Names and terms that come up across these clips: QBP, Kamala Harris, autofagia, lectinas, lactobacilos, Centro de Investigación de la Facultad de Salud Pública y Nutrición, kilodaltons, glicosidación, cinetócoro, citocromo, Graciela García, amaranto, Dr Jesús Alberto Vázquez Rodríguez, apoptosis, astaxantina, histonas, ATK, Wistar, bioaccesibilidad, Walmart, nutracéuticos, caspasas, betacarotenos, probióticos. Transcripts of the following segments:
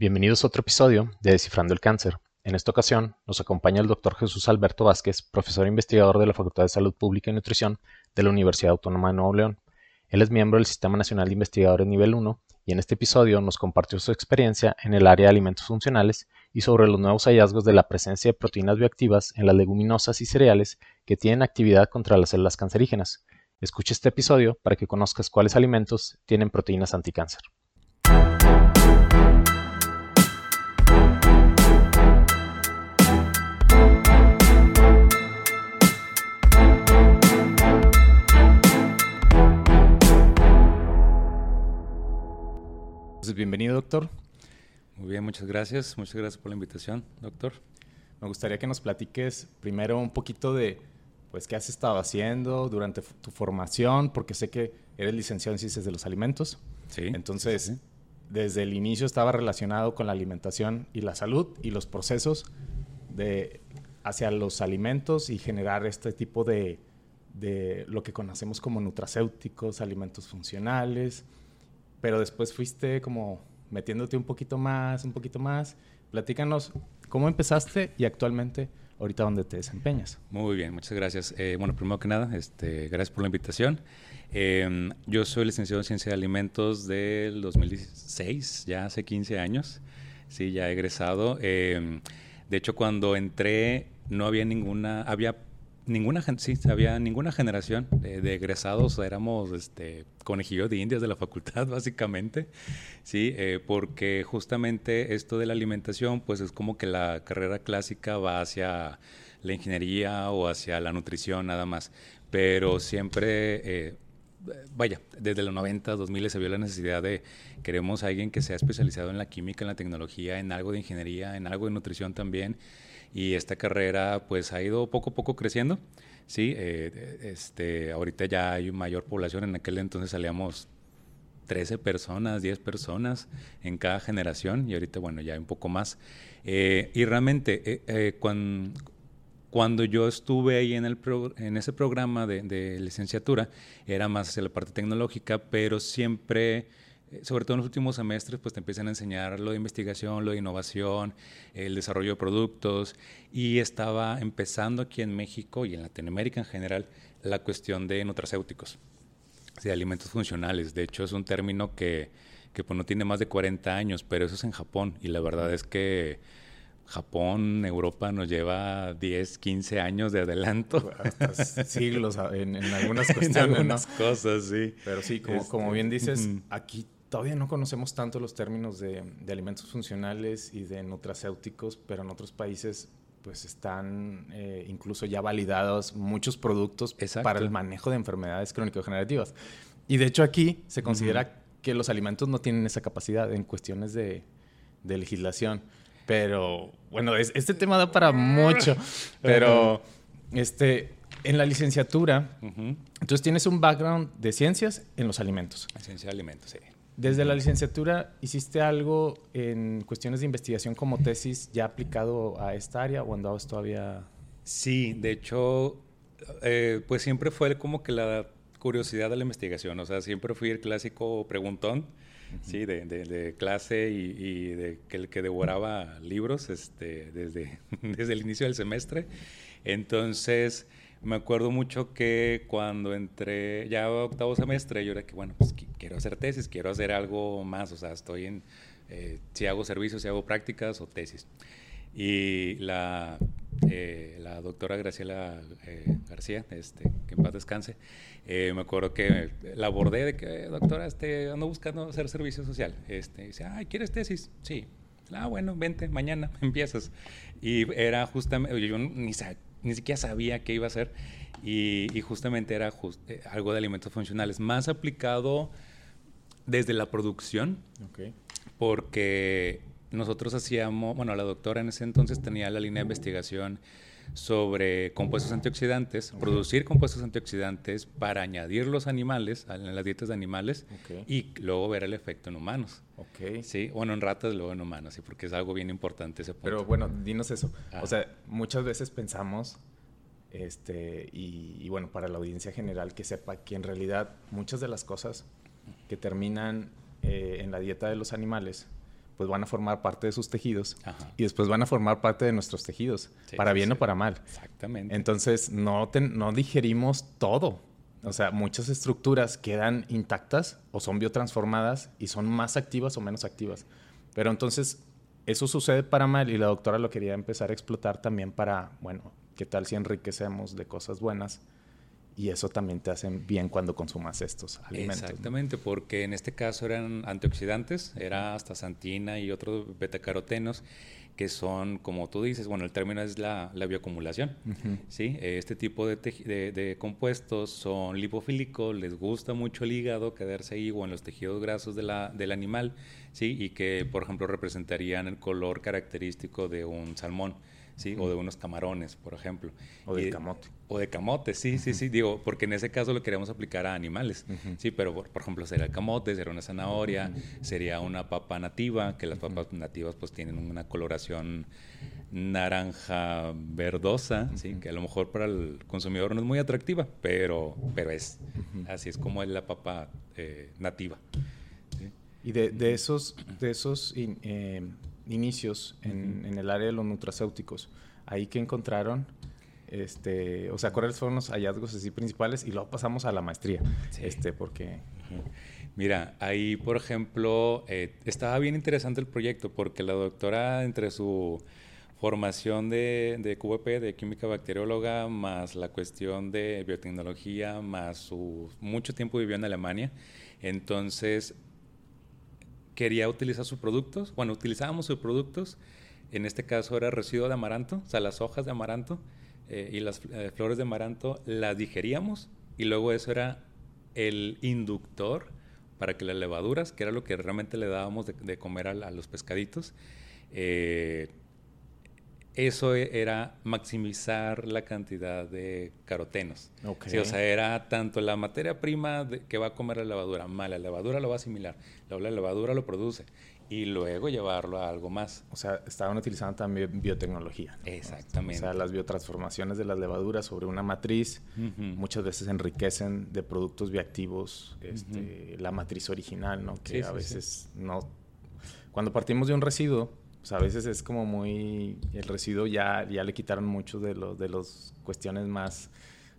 Bienvenidos a otro episodio de Descifrando el Cáncer. En esta ocasión nos acompaña el Dr. Jesús Alberto Vázquez, profesor investigador de la Facultad de Salud Pública y Nutrición de la Universidad Autónoma de Nuevo León. Él es miembro del Sistema Nacional de Investigadores Nivel 1 y en este episodio nos compartió su experiencia en el área de alimentos funcionales y sobre los nuevos hallazgos de la presencia de proteínas bioactivas en las leguminosas y cereales que tienen actividad contra las células cancerígenas. Escucha este episodio para que conozcas cuáles alimentos tienen proteínas anticáncer. Bienvenido, doctor. Muy bien, muchas gracias. Muchas gracias por la invitación, doctor. Me gustaría que nos platiques primero un poquito de qué has estado haciendo durante tu formación, porque sé que eres licenciado en Ciencias de los Alimentos. Sí. Entonces, sí. Desde el inicio estaba relacionado con la alimentación y la salud y los procesos hacia los alimentos y generar este tipo de lo que conocemos como nutracéuticos, alimentos funcionales. Pero después fuiste como metiéndote un poquito más. Platícanos cómo empezaste y actualmente ahorita dónde te desempeñas. Muy bien, muchas gracias. Bueno, primero que nada, gracias por la invitación. Yo soy licenciado en Ciencia de Alimentos del 2016, ya hace 15 años. Sí, ya he egresado. De hecho, cuando entré no había ninguna generación de egresados, éramos conejillo de indias de la facultad básicamente, ¿sí? Porque justamente esto de la alimentación pues es como que la carrera clásica va hacia la ingeniería o hacia la nutrición nada más, pero siempre, desde los 90, 2000 se vio la necesidad de queremos a alguien que sea especializado en la química, en la tecnología, en algo de ingeniería, en algo de nutrición también. Y esta carrera pues ha ido poco a poco creciendo, ¿sí? Ahorita ya hay mayor población, en aquel entonces salíamos 13 personas, 10 personas en cada generación y ahorita bueno ya hay un poco más. Y realmente cuando yo estuve ahí en ese programa de licenciatura era más hacia la parte tecnológica, pero siempre... Sobre todo en los últimos semestres, pues te empiezan a enseñar lo de investigación, lo de innovación, el desarrollo de productos. Y estaba empezando aquí en México y en Latinoamérica en general la cuestión de nutracéuticos, de alimentos funcionales. De hecho, es un término que pues, no tiene más de 40 años, pero eso es en Japón. Y la verdad es que Japón, Europa nos lleva 10, 15 años de adelanto. Bueno, hasta siglos en algunas cuestiones, en algunas cosas, sí. Pero sí, como bien dices, aquí... Todavía no conocemos tanto los términos de alimentos funcionales y de nutracéuticos, pero en otros países pues están incluso ya validados muchos productos. Exacto. Para el manejo de enfermedades crónico-degenerativas. Y de hecho aquí se considera que los alimentos no tienen esa capacidad en cuestiones de legislación. Pero bueno, este tema da para mucho. Pero en la licenciatura, entonces tienes un background de ciencias en los alimentos. Ciencia de alimentos, sí. Desde la licenciatura, ¿hiciste algo en cuestiones de investigación como tesis ya aplicado a esta área o andabas todavía...? Sí, de hecho, pues siempre fue como que la curiosidad de la investigación. O sea, siempre fui el clásico preguntón, sí, de clase y de el que devoraba libros desde el inicio del semestre. Entonces... Me acuerdo mucho que cuando entré ya a octavo semestre, yo era que, bueno, pues quiero hacer tesis, quiero hacer algo más. O sea, estoy en, si hago servicios, si hago prácticas o tesis. Y la doctora Graciela García, que en paz descanse, me acuerdo que la abordé de que, doctora, ando buscando hacer servicio social. Dice, ay, ¿quieres tesis? Sí. Ah, bueno, vente, mañana empiezas. Y era justamente, yo ni siquiera sabía qué iba a hacer y justamente era algo de alimentos funcionales, más aplicado desde la producción, okay. Porque nosotros hacíamos, bueno, la doctora en ese entonces tenía la línea de investigación sobre compuestos antioxidantes, okay. Producir compuestos antioxidantes para añadir los animales, en las dietas de animales, okay. Y luego ver el efecto en humanos. Okay. Sí, bueno, en ratas, luego en humanos, sí, porque es algo bien importante ese punto. Pero bueno, dinos eso. Ah. O sea, muchas veces pensamos, y bueno, para la audiencia general que sepa que en realidad muchas de las cosas que terminan en la dieta de los animales pues van a formar parte de sus tejidos. Ajá. Y después van a formar parte de nuestros tejidos, sí, para bien o para mal. Exactamente. Entonces no digerimos todo. O sea, muchas estructuras quedan intactas o son biotransformadas y son más activas o menos activas. Pero entonces eso sucede para mal y la doctora lo quería empezar a explotar también para, bueno, ¿qué tal si enriquecemos de cosas buenas? Y eso también te hacen bien cuando consumas estos alimentos. Exactamente, ¿no? Porque en este caso eran antioxidantes, era astaxantina y otros betacarotenos, que son, como tú dices, bueno, el término es la bioacumulación, uh-huh. ¿sí? Este tipo de compuestos son lipofílicos, les gusta mucho el hígado quedarse ahí o en los tejidos grasos del animal, ¿sí? Y que, por ejemplo, representarían el color característico de un salmón, ¿sí? Uh-huh. O de unos camarones, por ejemplo. O del camote. O de camote, sí, uh-huh. sí, digo, porque en ese caso lo queríamos aplicar a animales, uh-huh. sí, pero por ejemplo sería el camote, sería una zanahoria, uh-huh. sería una papa nativa, que las papas uh-huh. nativas pues tienen una coloración naranja verdosa, uh-huh. sí, que a lo mejor para el consumidor no es muy atractiva, pero es, uh-huh. así es como es la papa nativa. ¿Sí? Y de esos inicios en, uh-huh. en el área de los nutracéuticos, ahí que encontraron... o sea, ¿cuáles fueron los hallazgos así principales? Y luego pasamos a la maestría, sí. Porque... Uh-huh. Mira, ahí, por ejemplo, estaba bien interesante el proyecto porque la doctora, entre su formación de QBP, de química bacterióloga, más la cuestión de biotecnología, más su... Mucho tiempo vivió en Alemania, entonces quería utilizar sus productos. Bueno, utilizábamos sus productos, en este caso era residuo de amaranto, o sea, las hojas de amaranto, y las flores de amaranto las digeríamos y luego eso era el inductor para que las levaduras, que era lo que realmente le dábamos de comer a los pescaditos, eso era maximizar la cantidad de carotenos. Okay. Sí, o sea, era tanto la materia prima que va a comer la levadura, más la levadura lo va a asimilar, luego la levadura lo produce y luego llevarlo a algo más. O sea, estaban utilizando también biotecnología, ¿no? Exactamente. O sea, las biotransformaciones de las levaduras sobre una matriz, uh-huh. muchas veces enriquecen de productos bioactivos, uh-huh. la matriz original, ¿no? Que sí, a veces sí. no... Cuando partimos de un residuo, pues a veces es como muy... El residuo ya le quitaron mucho de las cuestiones más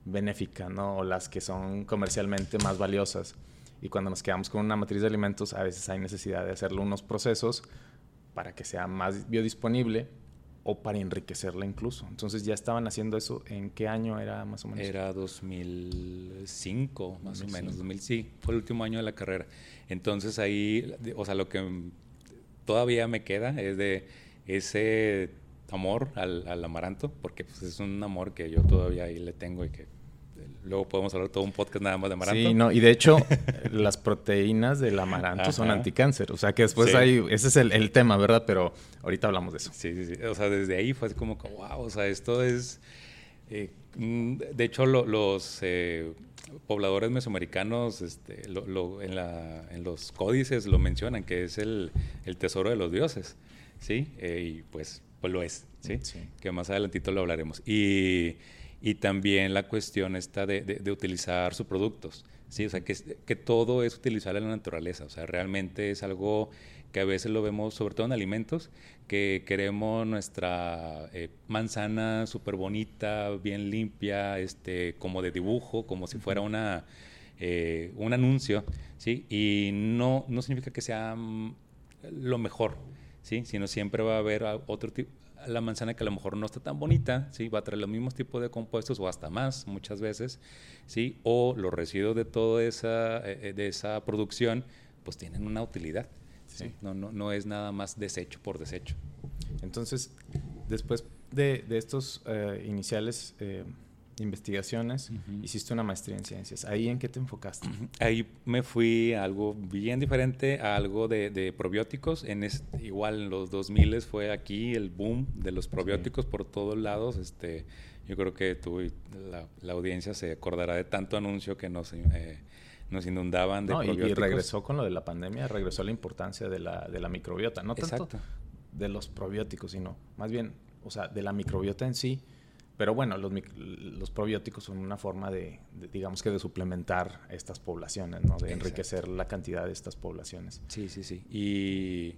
benéficas, ¿no? O las que son comercialmente más valiosas. Y cuando nos quedamos con una matriz de alimentos, a veces hay necesidad de hacerle unos procesos para que sea más biodisponible o para enriquecerla incluso. Entonces, ¿ya estaban haciendo eso? ¿En qué año era más o menos? Era 2005, más 2005. O menos. 2000, sí, fue el último año de la carrera. Entonces, ahí, o sea, lo que todavía me queda es de ese amor al amaranto, porque pues, es un amor que yo todavía ahí le tengo y que... Luego podemos hablar todo un podcast nada más de amaranto. Sí, no, y de hecho, las proteínas del amaranto Ajá. son anticáncer. O sea, que después sí. hay... Ese es el tema, ¿verdad? Pero ahorita hablamos de eso. Sí. O sea, desde ahí fue así como, wow, o sea, esto es... de hecho, los pobladores mesoamericanos en los códices lo mencionan, que es el tesoro de los dioses, ¿sí? Y pues lo es, ¿sí? ¿sí? Que más adelantito lo hablaremos. Y también la cuestión está de utilizar sus productos, ¿sí? O sea, que todo es utilizable en la naturaleza. O sea, realmente es algo que a veces lo vemos, sobre todo en alimentos, que queremos nuestra manzana súper bonita, bien limpia, como de dibujo, como si fuera un anuncio, ¿sí? Y no significa que sea lo mejor, ¿sí? Sino siempre va a haber otro tipo. La manzana que a lo mejor no está tan bonita, ¿sí? Va a traer los mismos tipos de compuestos o hasta más muchas veces, ¿sí? O los residuos de toda esa producción pues tienen una utilidad, ¿sí? Sí. No es nada más desecho por desecho. Entonces, después de estos iniciales investigaciones, uh-huh. hiciste una maestría en ciencias. ¿Ahí en qué te enfocaste? Ahí me fui a algo bien diferente, a algo de probióticos. Igual en los 2000 fue aquí el boom de los probióticos sí. por todos lados. Yo creo que tú y la audiencia se acordará de tanto anuncio que nos inundaban de probióticos. Y regresó con lo de la pandemia, regresó la importancia de la microbiota. No tanto Exacto. de los probióticos, sino más bien, o sea, de la microbiota en sí. Pero bueno, los probióticos son una forma digamos que de suplementar estas poblaciones, ¿no? De enriquecer Exacto. la cantidad de estas poblaciones. Sí. Y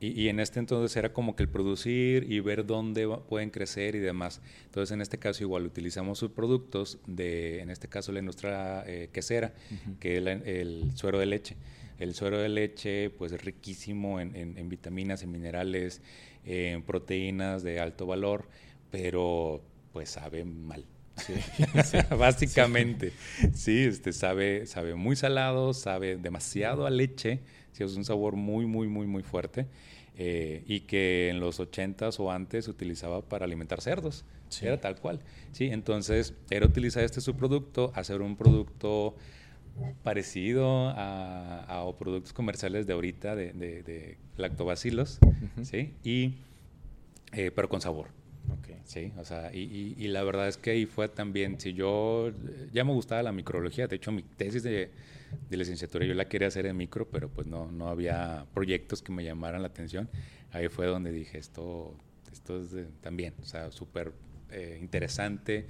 Y en este entonces era como que el producir y ver dónde pueden crecer y demás. Entonces en este caso igual utilizamos sus productos de, en este caso la industria quesera, uh-huh, que es el suero de leche. El suero de leche pues es riquísimo en vitaminas, en minerales, en proteínas de alto valor, pero pues sabe mal. Sí, sí, básicamente, sí, sí, sabe muy salado, sabe demasiado a leche, sí, es un sabor muy, muy, muy, muy fuerte, y que en los 80s o antes se utilizaba para alimentar cerdos, sí, era tal cual, sí, entonces era utilizar este subproducto, hacer un producto parecido a productos comerciales de ahorita, de lactobacilos, uh-huh, sí, y, pero con sabor. Okay. Sí, o sea, y la verdad es que ahí fue también, si yo, ya me gustaba la microbiología, de hecho mi tesis de licenciatura yo la quería hacer en micro, pero pues no había proyectos que me llamaran la atención, ahí fue donde dije, esto es también, o sea, súper interesante,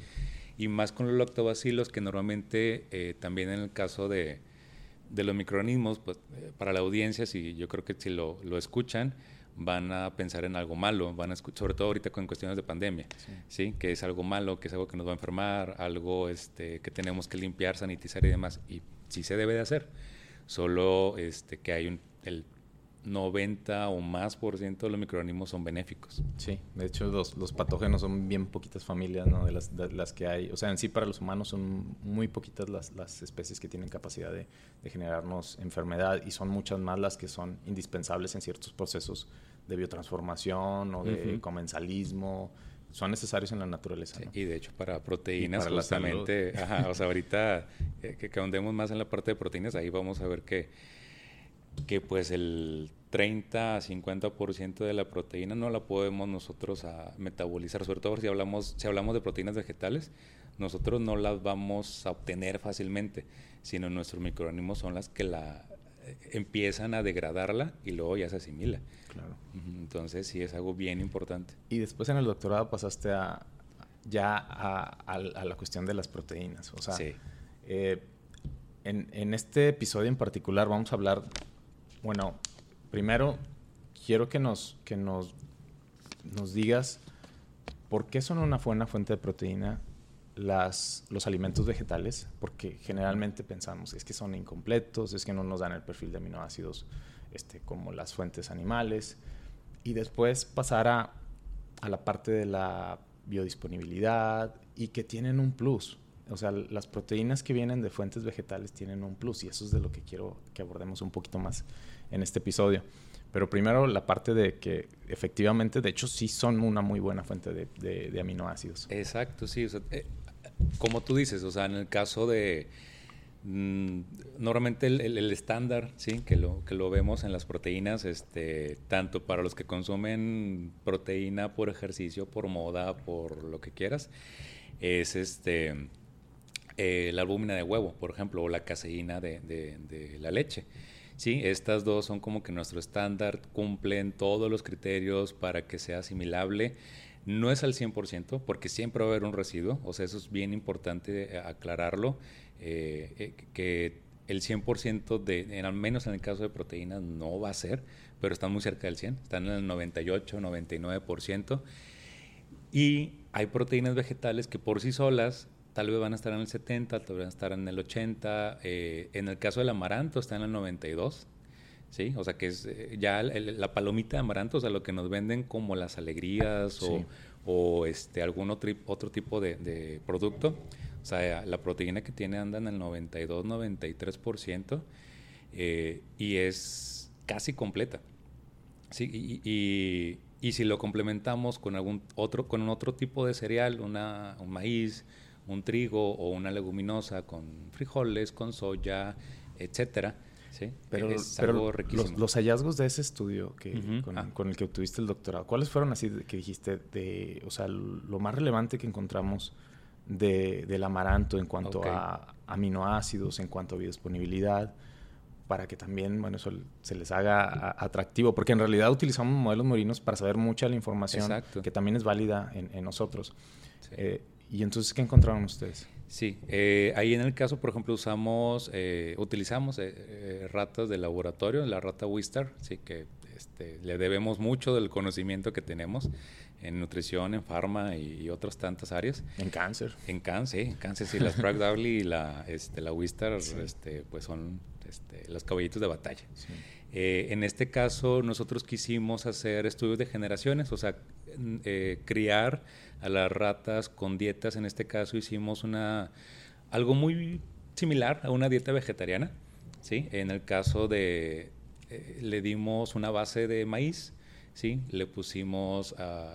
y más con los lactobacilos que normalmente también en el caso de los microorganismos, pues para la audiencia, si, yo creo que si lo escuchan, van a pensar en algo malo, sobre todo ahorita con cuestiones de pandemia, sí, ¿sí? Que es algo malo, que es algo que nos va a enfermar, algo que tenemos que limpiar, sanitizar y demás, y sí se debe de hacer, solo que hay el 90 o más % de los microorganismos son benéficos. Sí, de hecho los patógenos son bien poquitas familias, ¿no? de las que hay, o sea, en sí para los humanos son muy poquitas las especies que tienen capacidad de generarnos enfermedad, y son muchas más las que son indispensables en ciertos procesos de biotransformación o de uh-huh, comensalismo, son necesarios en la naturaleza, sí, ¿no? Y de hecho para proteínas, para justamente, ajá, o sea, ahorita que ahondemos más en la parte de proteínas, ahí vamos a ver que pues el 30 a 50% de la proteína no la podemos nosotros metabolizar, sobre todo si hablamos de proteínas vegetales, nosotros no las vamos a obtener fácilmente, sino nuestros microorganismos son las que la empiezan a degradarla y luego ya se asimila. Claro. Entonces sí es algo bien importante. Y después en el doctorado pasaste a la cuestión de las proteínas, o sea, sí. En este episodio en particular vamos a hablar. Bueno, primero quiero que nos digas por qué son una buena fuente de proteína los alimentos vegetales, porque generalmente pensamos es que son incompletos, es que no nos dan el perfil de aminoácidos como las fuentes animales, y después pasar a la parte de la biodisponibilidad y que tienen un plus. O sea, las proteínas que vienen de fuentes vegetales tienen un plus, y eso es de lo que quiero que abordemos un poquito más en este episodio. Pero primero la parte de que efectivamente, de hecho, sí son una muy buena fuente de aminoácidos. Exacto, sí. O sea, como tú dices, o sea, en el caso de... normalmente el estándar, sí, que lo vemos en las proteínas, tanto para los que consumen proteína por ejercicio, por moda, por lo que quieras, es la albúmina de huevo, por ejemplo, o la caseína de la leche. Sí, estas dos son como que nuestro estándar, cumplen todos los criterios para que sea asimilable. No es al 100%, porque siempre va a haber un residuo, o sea, eso es bien importante aclararlo, que el 100% al menos en el caso de proteínas, no va a ser, pero están muy cerca del 100%, están en el 98, 99%. Y hay proteínas vegetales que por sí solas tal vez van a estar en el 70, tal vez van a estar en el 80, en el caso del amaranto está en el 92, ¿sí? O sea que es ya la palomita de amaranto, o sea lo que nos venden como las alegrías, sí, o algún otro tipo de producto, o sea la proteína que tiene anda en el 92, 93%, y es casi completa, ¿sí? Y si lo complementamos con otro tipo de cereal, un maíz, un trigo o una leguminosa, con frijoles, con soya, etcétera, ¿sí? Pero es algo riquísimo. Los hallazgos de ese estudio con el que obtuviste el doctorado, ¿cuáles fueron así que dijiste o sea, lo más relevante que encontramos del amaranto en cuanto a aminoácidos, en cuanto a biodisponibilidad, para que también, bueno, eso se les haga atractivo, porque en realidad utilizamos modelos merinos para saber mucha de la información, exacto, que también es válida en nosotros. Sí. ¿Y entonces qué encontraron ustedes? Sí, ahí en el caso, por ejemplo, utilizamos ratas de laboratorio, la rata Wistar, sí, que le debemos mucho del conocimiento que tenemos en nutrición, en farma y otras tantas áreas. En cáncer. En cáncer, sí. Las Prague Dawley y la Wistar, sí, pues son los caballitos de batalla. Sí. En este caso, nosotros quisimos hacer estudios de generaciones, o sea, criar a las ratas con dietas. En este caso, hicimos algo muy similar a una dieta vegetariana, ¿sí? En el caso de... le dimos una base de maíz, ¿sí? Le pusimos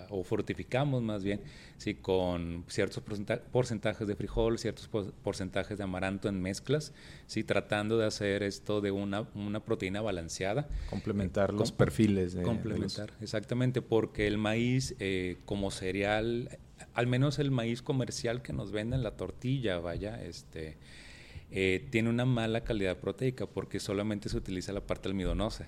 o fortificamos más bien, ¿sí? Con ciertos porcentajes de frijol, ciertos porcentajes de amaranto en mezclas, ¿sí? Tratando de hacer esto de una proteína balanceada. Complementar los perfiles. Exactamente, porque el maíz como cereal, al menos el maíz comercial que nos venden, la tortilla, tiene una mala calidad proteica porque solamente se utiliza la parte almidonosa.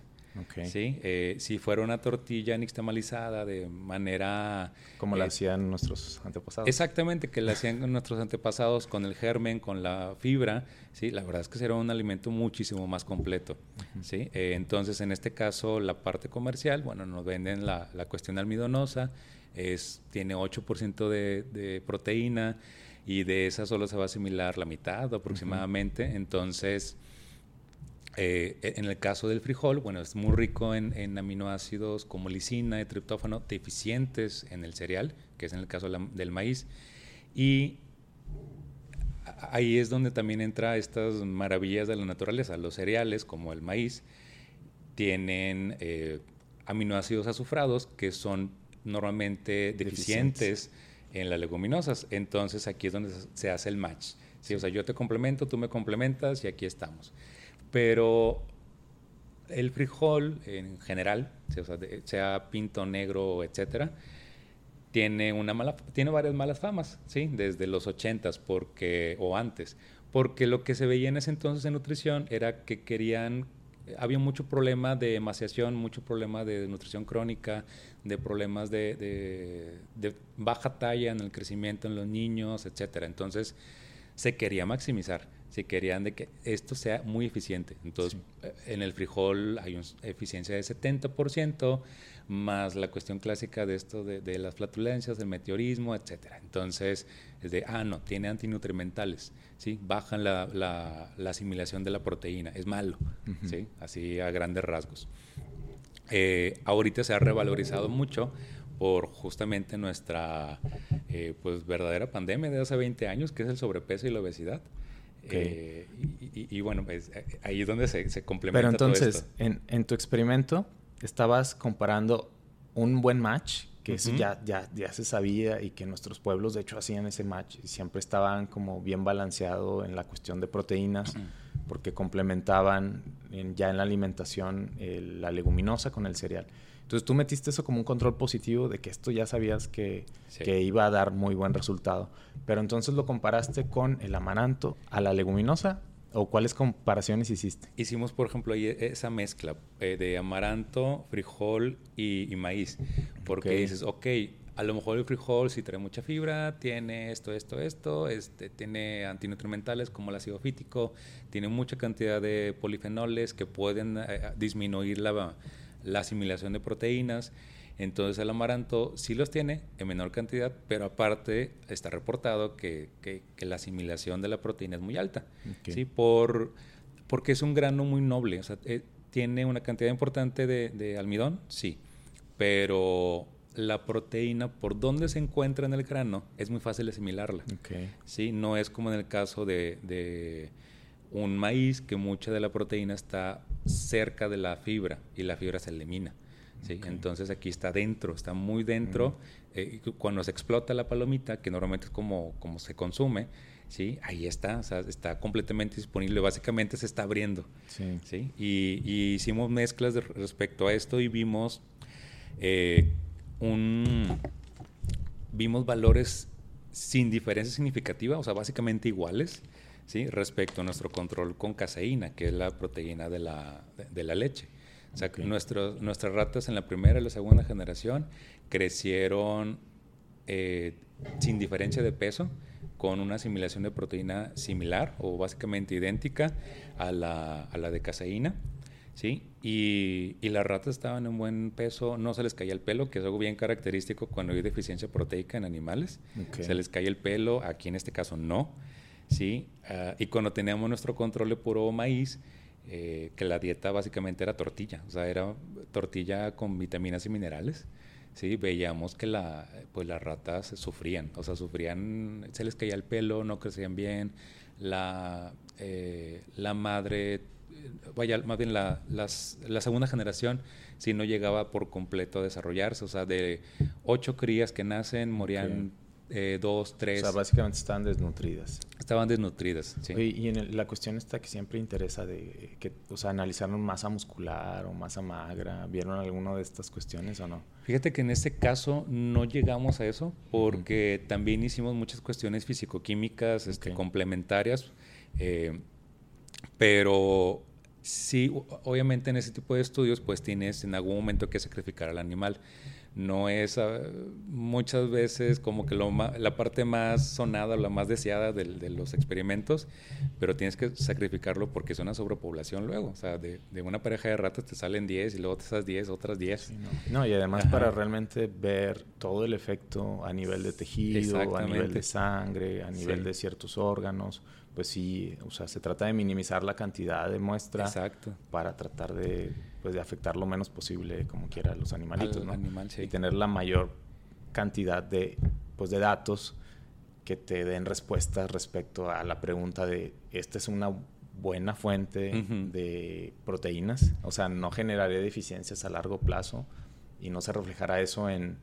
Okay. ¿Sí? Si fuera una tortilla nixtamalizada de manera... Como la hacían nuestros antepasados. Exactamente, que la hacían nuestros antepasados con el germen, con la fibra, ¿sí? La verdad es que será un alimento muchísimo más completo. Uh-huh. ¿Sí? Entonces, en este caso, la parte comercial, bueno, nos venden la cuestión almidonosa, tiene 8% de proteína, y de esa solo se va a asimilar la mitad aproximadamente. Uh-huh. Entonces, en el caso del frijol, bueno, es muy rico en aminoácidos como lisina y triptófano deficientes en el cereal, que es en el caso del maíz. Y ahí es donde también entra estas maravillas de la naturaleza. Los cereales, como el maíz, tienen aminoácidos azufrados que son normalmente deficientes en las leguminosas. Entonces aquí es donde se hace el match, ¿sí? O sea, yo te complemento, tú me complementas y aquí estamos. Pero el frijol en general, ¿sí? O sea, sea pinto, negro, etcétera, tiene varias malas famas, ¿sí? Desde los 80s o antes, porque lo que se veía en ese entonces en nutrición era que había mucho problema de emaciación, mucho problema de nutrición crónica, de problemas de baja talla en el crecimiento en los niños, etcétera. Entonces, se quería maximizar, se querían de que esto sea muy eficiente. Entonces, sí, en el frijol hay una eficiencia de 70%, más la cuestión clásica de esto de las flatulencias, del meteorismo, etcétera. Entonces, no, tiene antinutrimentales, ¿sí? Bajan la asimilación de la proteína, es malo, uh-huh, ¿sí? Así a grandes rasgos. Ahorita se ha revalorizado mucho por justamente nuestra pues verdadera pandemia de hace 20 años, que es el sobrepeso y la obesidad. Okay. Y bueno, ahí es donde se complementa todo esto. Pero entonces, en tu experimento estabas comparando un buen match, que uh-huh, eso ya se sabía y que nuestros pueblos de hecho hacían ese match y siempre estaban como bien balanceado en la cuestión de proteínas, uh-huh, porque complementaban en la alimentación la leguminosa con el cereal. Entonces, tú metiste eso como un control positivo de que esto ya sabías que iba a dar muy buen resultado. Pero entonces lo comparaste con el amaranto a la leguminosa, ¿o cuáles comparaciones hiciste? Hicimos, por ejemplo, ahí esa mezcla de amaranto, frijol y maíz. Porque dices, a lo mejor el frijol sí trae mucha fibra, tiene esto, tiene antinutrimentales como el ácido fítico, tiene mucha cantidad de polifenoles que pueden disminuir la asimilación de proteínas. Entonces el amaranto sí los tiene en menor cantidad, pero aparte está reportado que la asimilación de la proteína es muy alta, ¿sí? Porque es un grano muy noble, o sea, tiene una cantidad importante de almidón, sí, pero la proteína por donde se encuentra en el grano es muy fácil asimilarla, ¿sí? No es como en el caso de un maíz, que mucha de la proteína está cerca de la fibra y la fibra se elimina, ¿sí? Entonces aquí está muy dentro. Cuando se explota la palomita, que normalmente es como se consume, ¿sí? Ahí está, o sea, está completamente disponible, básicamente se está abriendo, sí, ¿sí? Y hicimos mezclas respecto a esto y vimos vimos valores sin diferencia significativa, o sea, básicamente iguales, ¿sí? Respecto a nuestro control con caseína, que es la proteína de la leche. O sea, nuestras ratas en la primera y la segunda generación crecieron sin diferencia de peso, con una asimilación de proteína similar o básicamente idéntica a la de caseína, ¿sí? Y las ratas estaban en buen peso, no se les caía el pelo, que es algo bien característico cuando hay deficiencia proteica en animales. Okay. Se les caía el pelo, aquí en este caso no, ¿sí? Y cuando teníamos nuestro control de puro maíz, que la dieta básicamente era tortilla, o sea, era tortilla con vitaminas y minerales, ¿sí? Veíamos que las ratas sufrían, o sea, sufrían, se les caía el pelo, no crecían bien, la madre, vaya, más bien la segunda generación, si no llegaba por completo a desarrollarse, o sea, de 8 crías que nacen, morían 2, 3. O sea, básicamente estaban desnutridas. Estaban desnutridas, sí. Y en la cuestión esta que siempre interesa de que, o sea, analizaron masa muscular o masa magra, ¿vieron alguna de estas cuestiones o no? Fíjate que en este caso no llegamos a eso porque también hicimos muchas cuestiones fisicoquímicas, complementarias, pero sí, obviamente en ese tipo de estudios pues tienes en algún momento que sacrificar al animal. No es muchas veces como que la parte más sonada o la más deseada de los experimentos, pero tienes que sacrificarlo porque es una sobrepoblación luego. O sea, de una pareja de ratas te salen 10 y luego te salen 10, otras 10. Sí, no, y además para realmente ver todo el efecto a nivel de tejido, a nivel de sangre, a nivel de ciertos órganos, pues sí, o sea, se trata de minimizar la cantidad de muestra para tratar de afectar lo menos posible, como quiera, a los animalitos, ¿no? Animal, sí. Y tener la mayor cantidad de datos que te den respuestas respecto a la pregunta de, ¿esta es una buena fuente de proteínas? O sea, ¿no generaré deficiencias a largo plazo? Y no se reflejará eso en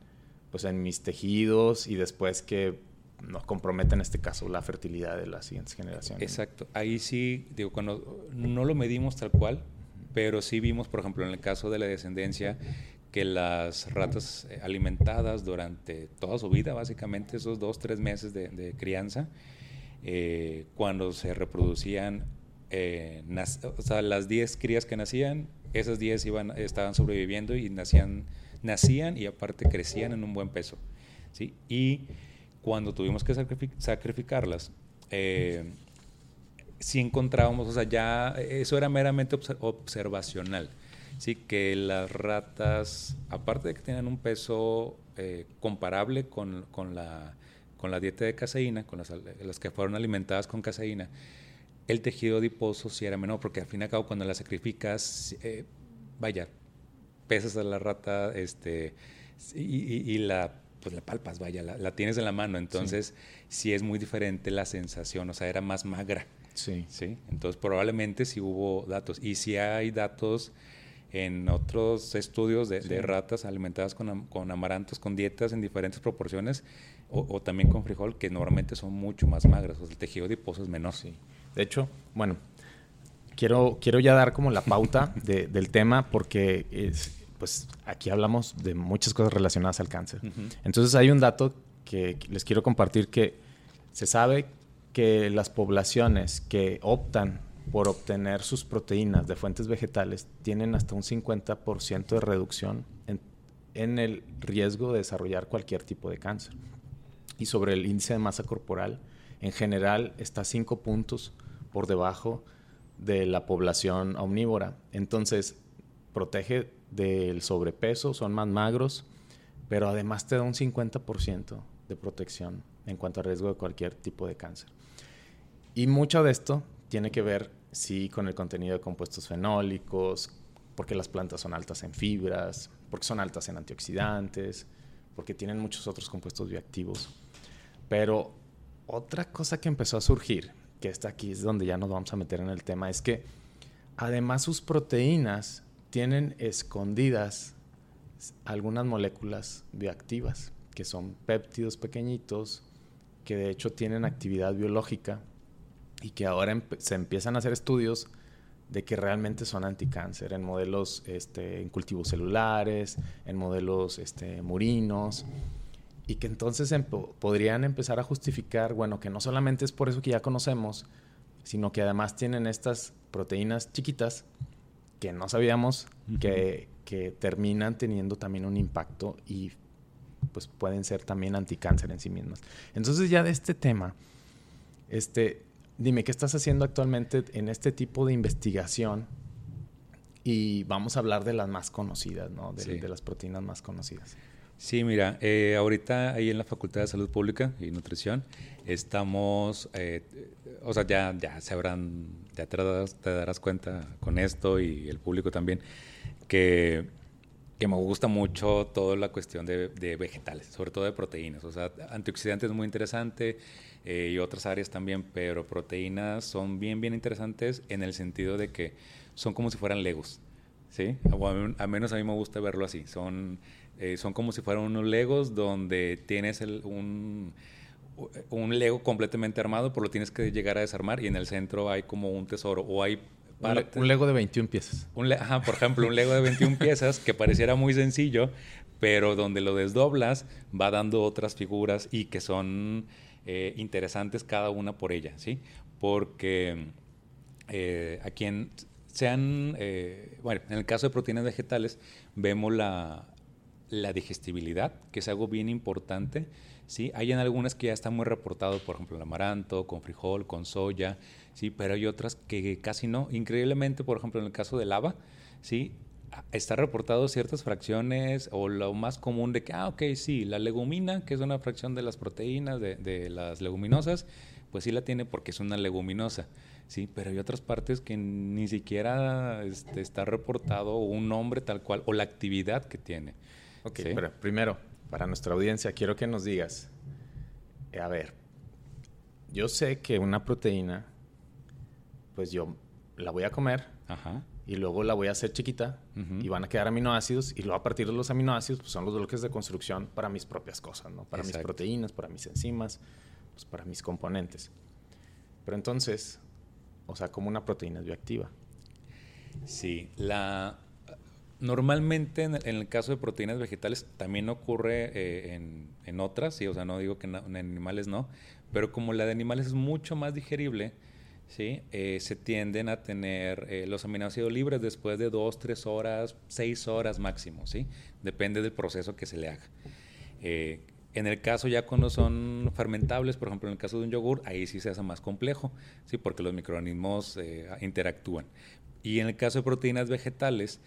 mis tejidos y después que nos compromete en este caso la fertilidad de las siguientes generaciones. Exacto. Ahí sí, digo, cuando no lo medimos tal cual, pero sí vimos, por ejemplo, en el caso de la descendencia, que las ratas alimentadas durante toda su vida, básicamente esos 2, 3 meses de crianza, cuando se reproducían, o sea, las 10 crías que nacían, esas 10 estaban sobreviviendo y nacían y aparte crecían en un buen peso, ¿sí? Y cuando tuvimos que sacrificarlas, sí encontrábamos, o sea, ya eso era meramente observacional, ¿sí? Que las ratas, aparte de que tenían un peso comparable con la dieta de caseína, con las que fueron alimentadas con caseína, el tejido adiposo sí era menor, porque al fin y al cabo cuando la sacrificas, pesas a la rata y la pues la palpas, la tienes en la mano, entonces sí es muy diferente la sensación, o sea, era más magra. Sí. ¿Sí? Entonces probablemente sí hubo datos, y sí hay datos en otros estudios de ratas alimentadas con amarantos, con dietas en diferentes proporciones, o también con frijol, que normalmente son mucho más magras, o sea, el tejido adiposo es menor. Sí. De hecho, bueno, quiero ya dar como la pauta del tema, porque pues aquí hablamos de muchas cosas relacionadas al cáncer. Entonces hay un dato que les quiero compartir, que se sabe que las poblaciones que optan por obtener sus proteínas de fuentes vegetales tienen hasta un 50% de reducción en el riesgo de desarrollar cualquier tipo de cáncer. Y sobre el índice de masa corporal, en general está 5 puntos por debajo de la población omnívora. Entonces, protege del sobrepeso, son más magros, pero además te da un 50% de protección en cuanto a riesgo de cualquier tipo de cáncer. Y mucho de esto tiene que ver, sí, con el contenido de compuestos fenólicos, porque las plantas son altas en fibras, porque son altas en antioxidantes, porque tienen muchos otros compuestos bioactivos. Pero otra cosa que empezó a surgir, que está aquí es donde ya nos vamos a meter en el tema, es que además sus proteínas tienen escondidas algunas moléculas bioactivas, que son péptidos pequeñitos, que de hecho tienen actividad biológica y que ahora se empiezan a hacer estudios de que realmente son anticáncer en modelos, en cultivos celulares, en modelos murinos, y que entonces podrían empezar a justificar, bueno, que no solamente es por eso que ya conocemos, sino que además tienen estas proteínas chiquitas que no sabíamos que terminan teniendo también un impacto y pues pueden ser también anticáncer en sí mismas. Entonces, ya de este tema, dime, ¿qué estás haciendo actualmente en este tipo de investigación y vamos a hablar de las más conocidas, ¿no? De las proteínas más conocidas. Sí, mira, ahorita ahí en la Facultad de Salud Pública y Nutrición estamos, o sea, ya sabrán, ya te darás cuenta con esto y el público también, que me gusta mucho toda la cuestión de vegetales, sobre todo de proteínas. O sea, antioxidantes es muy interesante y otras áreas también, pero proteínas son bien, bien interesantes en el sentido de que son como si fueran Legos, ¿sí? A menos a mí me gusta verlo así. Son como si fueran unos Legos donde tienes un Lego completamente armado, pero lo tienes que llegar a desarmar y en el centro hay como un tesoro o hay parte. Un Lego de 21 piezas. Ajá, por ejemplo, un Lego de 21 piezas que pareciera muy sencillo, pero donde lo desdoblas va dando otras figuras y que son interesantes cada una por ella, ¿sí? Porque bueno, en el caso de proteínas vegetales vemos la digestibilidad, que es algo bien importante, ¿sí? Hay en algunas que ya está muy reportado, por ejemplo, el amaranto, con frijol, con soya, ¿sí? Pero hay otras que casi no. Increíblemente, por ejemplo, en el caso del haba, ¿sí? Está reportado ciertas fracciones o lo más común de que, sí, la legumina, que es una fracción de las proteínas, de las leguminosas, pues sí la tiene porque es una leguminosa, ¿sí? Pero hay otras partes que ni siquiera está reportado un nombre tal cual o la actividad que tiene. Ok, ¿sí? Pero primero, para nuestra audiencia, quiero que nos digas, a ver, yo sé que una proteína, pues yo la voy a comer, ajá, y luego la voy a hacer chiquita, uh-huh, y van a quedar aminoácidos y luego a partir de los aminoácidos pues son los bloques de construcción para mis propias cosas, ¿no? Para, exacto, mis proteínas, para mis enzimas, pues para mis componentes. Pero entonces, o sea, ¿cómo una proteína es bioactiva? Sí, normalmente en el caso de proteínas vegetales también ocurre en otras, ¿sí? O sea, no digo que en animales no, pero como la de animales es mucho más digerible, ¿sí? Se tienden a tener los aminoácidos libres después de 2, 3 horas, 6 horas máximo, ¿sí? Depende del proceso que se le haga. En el caso ya cuando son fermentables, por ejemplo, en el caso de un yogur, ahí sí se hace más complejo, ¿sí? Porque los microorganismos interactúan. Y en el caso de proteínas vegetales,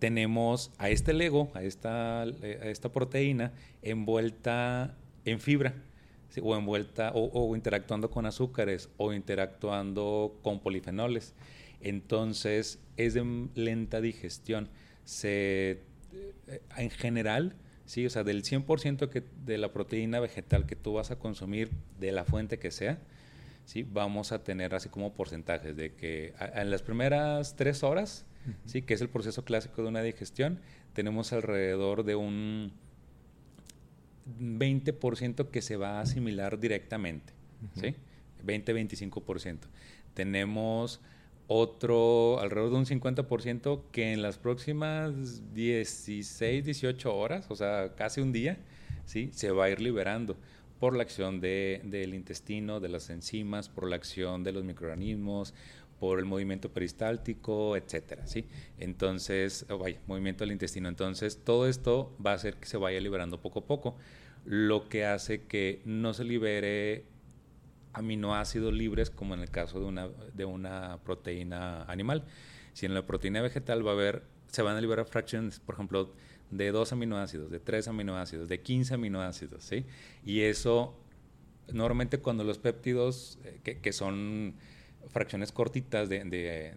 tenemos a este Lego, a esta proteína envuelta en fibra, ¿sí? O envuelta o interactuando con azúcares o interactuando con polifenoles. Entonces es de lenta digestión. En general, sí, o sea, del 100% de la proteína vegetal que tú vas a consumir de la fuente que sea, sí, vamos a tener así como porcentajes de que en las primeras 3 horas, sí, que es el proceso clásico de una digestión, tenemos alrededor de un 20% que se va a asimilar directamente, uh-huh, ¿sí? 20-25%. Tenemos otro alrededor de un 50% que en las próximas 16-18 horas, o sea, casi un día, ¿sí? Se va a ir liberando por la acción del intestino, de las enzimas, por la acción de los microorganismos, por el movimiento peristáltico, etcétera, ¿sí? Entonces, movimiento del intestino. Entonces, todo esto va a hacer que se vaya liberando poco a poco, lo que hace que no se libere aminoácidos libres como en el caso de una proteína animal. Si en la proteína vegetal se van a liberar fracciones, por ejemplo, de 2 aminoácidos, de 3 aminoácidos, de 15 aminoácidos, ¿sí? Y eso, normalmente cuando los péptidos, que son fracciones cortitas de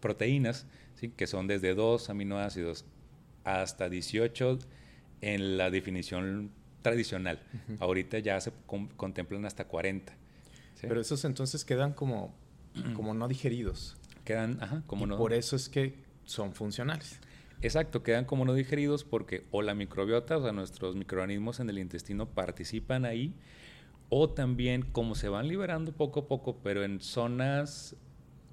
proteínas, ¿sí? Que son desde 2 aminoácidos hasta 18 en la definición tradicional. Uh-huh. Ahorita ya se contemplan hasta 40. ¿Sí? Pero esos entonces quedan como no digeridos. Quedan, ajá, como no. Por eso es que son funcionales. Exacto, quedan como no digeridos porque o la microbiota, o sea, nuestros microorganismos en el intestino participan ahí, o también como se van liberando poco a poco, pero en zonas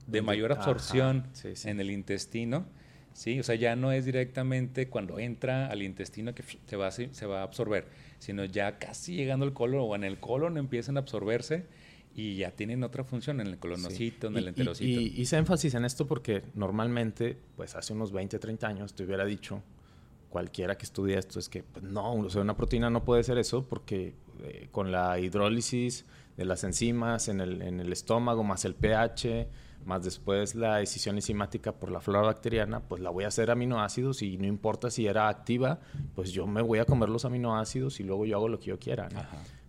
de mayor absorción, ajá, sí, sí, en el intestino, ¿sí? O sea, ya no es directamente cuando entra al intestino que se va a absorber, sino ya casi llegando al colon o en el colon empiezan a absorberse y ya tienen otra función en el colonocito, sí, en el enterocito. Y hice énfasis en esto porque normalmente, pues hace unos 20, 30 años te hubiera dicho cualquiera que estudia esto es que pues, no, o sea, una proteína no puede ser eso porque con la hidrólisis de las enzimas en el estómago más el pH más después la escisión enzimática por la flora bacteriana, pues la voy a hacer aminoácidos y no importa si era activa, pues yo me voy a comer los aminoácidos y luego yo hago lo que yo quiera, ¿no?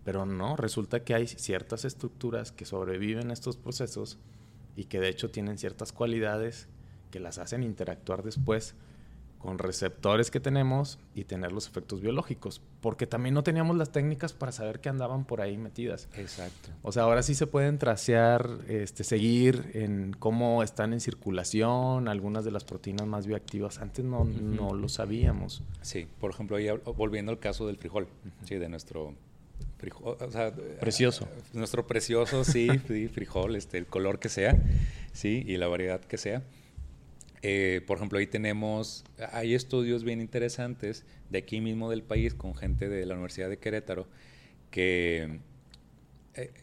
Pero no, resulta que hay ciertas estructuras que sobreviven a estos procesos y que de hecho tienen ciertas cualidades que las hacen interactuar después con receptores que tenemos y tener los efectos biológicos, porque también no teníamos las técnicas para saber que andaban por ahí metidas. Exacto. O sea, ahora sí se pueden tracear, seguir en cómo están en circulación algunas de las proteínas más bioactivas. Antes no, no lo sabíamos. Sí, por ejemplo, ahí, volviendo al caso del frijol, sí, de nuestro frijol, o sea, precioso. Nuestro precioso, sí, frijol, el color que sea, sí, y la variedad que sea. Por ejemplo, ahí hay estudios bien interesantes de aquí mismo del país con gente de la Universidad de Querétaro que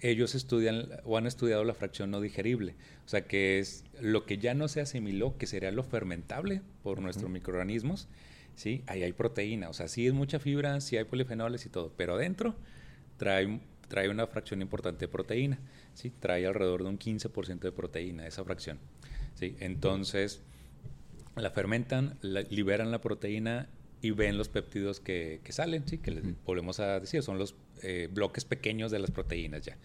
ellos estudian o han estudiado la fracción no digerible, o sea que es lo que ya no se asimiló, que sería lo fermentable por nuestros microorganismos, ¿sí? Ahí hay proteína, o sea, sí es mucha fibra, sí hay polifenoles y todo, pero adentro trae una fracción importante de proteína, ¿sí? Trae alrededor de un 15% de proteína esa fracción, ¿sí? Entonces la fermentan, liberan la proteína y ven los péptidos que salen, ¿sí? Que les volvemos a decir, son los bloques pequeños de las proteínas ya.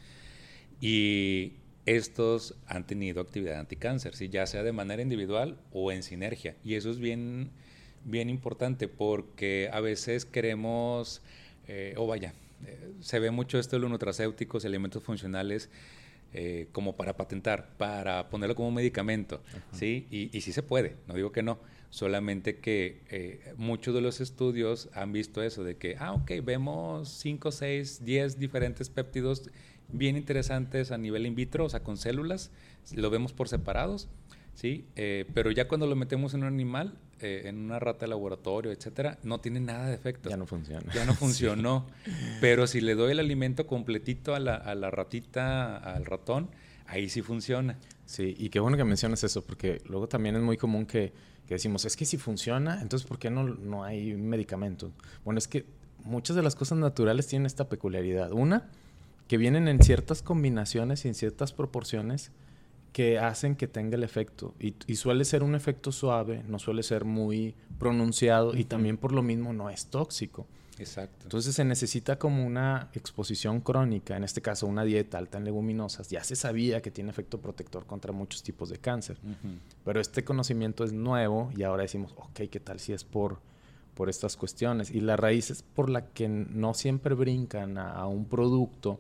Y estos han tenido actividad anticáncer, ¿sí? Ya sea de manera individual o en sinergia. Y eso es bien, bien importante porque a veces queremos, se ve mucho los nutracéuticos, elementos funcionales, como para patentar, para ponerlo como un medicamento, ¿sí? Y sí se puede, no digo que no, solamente que muchos de los estudios han visto eso, de que, vemos 5, 6, 10 diferentes péptidos bien interesantes a nivel in vitro, o sea, con células, lo vemos por separados, ¿sí? Pero ya cuando lo metemos en un animal, en una rata de laboratorio, etcétera, no tiene nada de efecto. Ya no funciona. Ya no funcionó. Sí. Pero si le doy el alimento completito a la ratita, al ratón, ahí sí funciona. Sí, y qué bueno que mencionas eso, porque luego también es muy común que decimos, es que si funciona, entonces ¿por qué no hay medicamentos? Bueno, es que muchas de las cosas naturales tienen esta peculiaridad. Una, que vienen en ciertas combinaciones y en ciertas proporciones que hacen que tenga el efecto y suele ser un efecto suave, no suele ser muy pronunciado y también por lo mismo no es tóxico. Exacto. Entonces se necesita como una exposición crónica, en este caso una dieta alta en leguminosas, ya se sabía que tiene efecto protector contra muchos tipos de cáncer, pero este conocimiento es nuevo y ahora decimos, ok, ¿qué tal si es por estas cuestiones? Y la raíz es por la que no siempre brincan a un producto,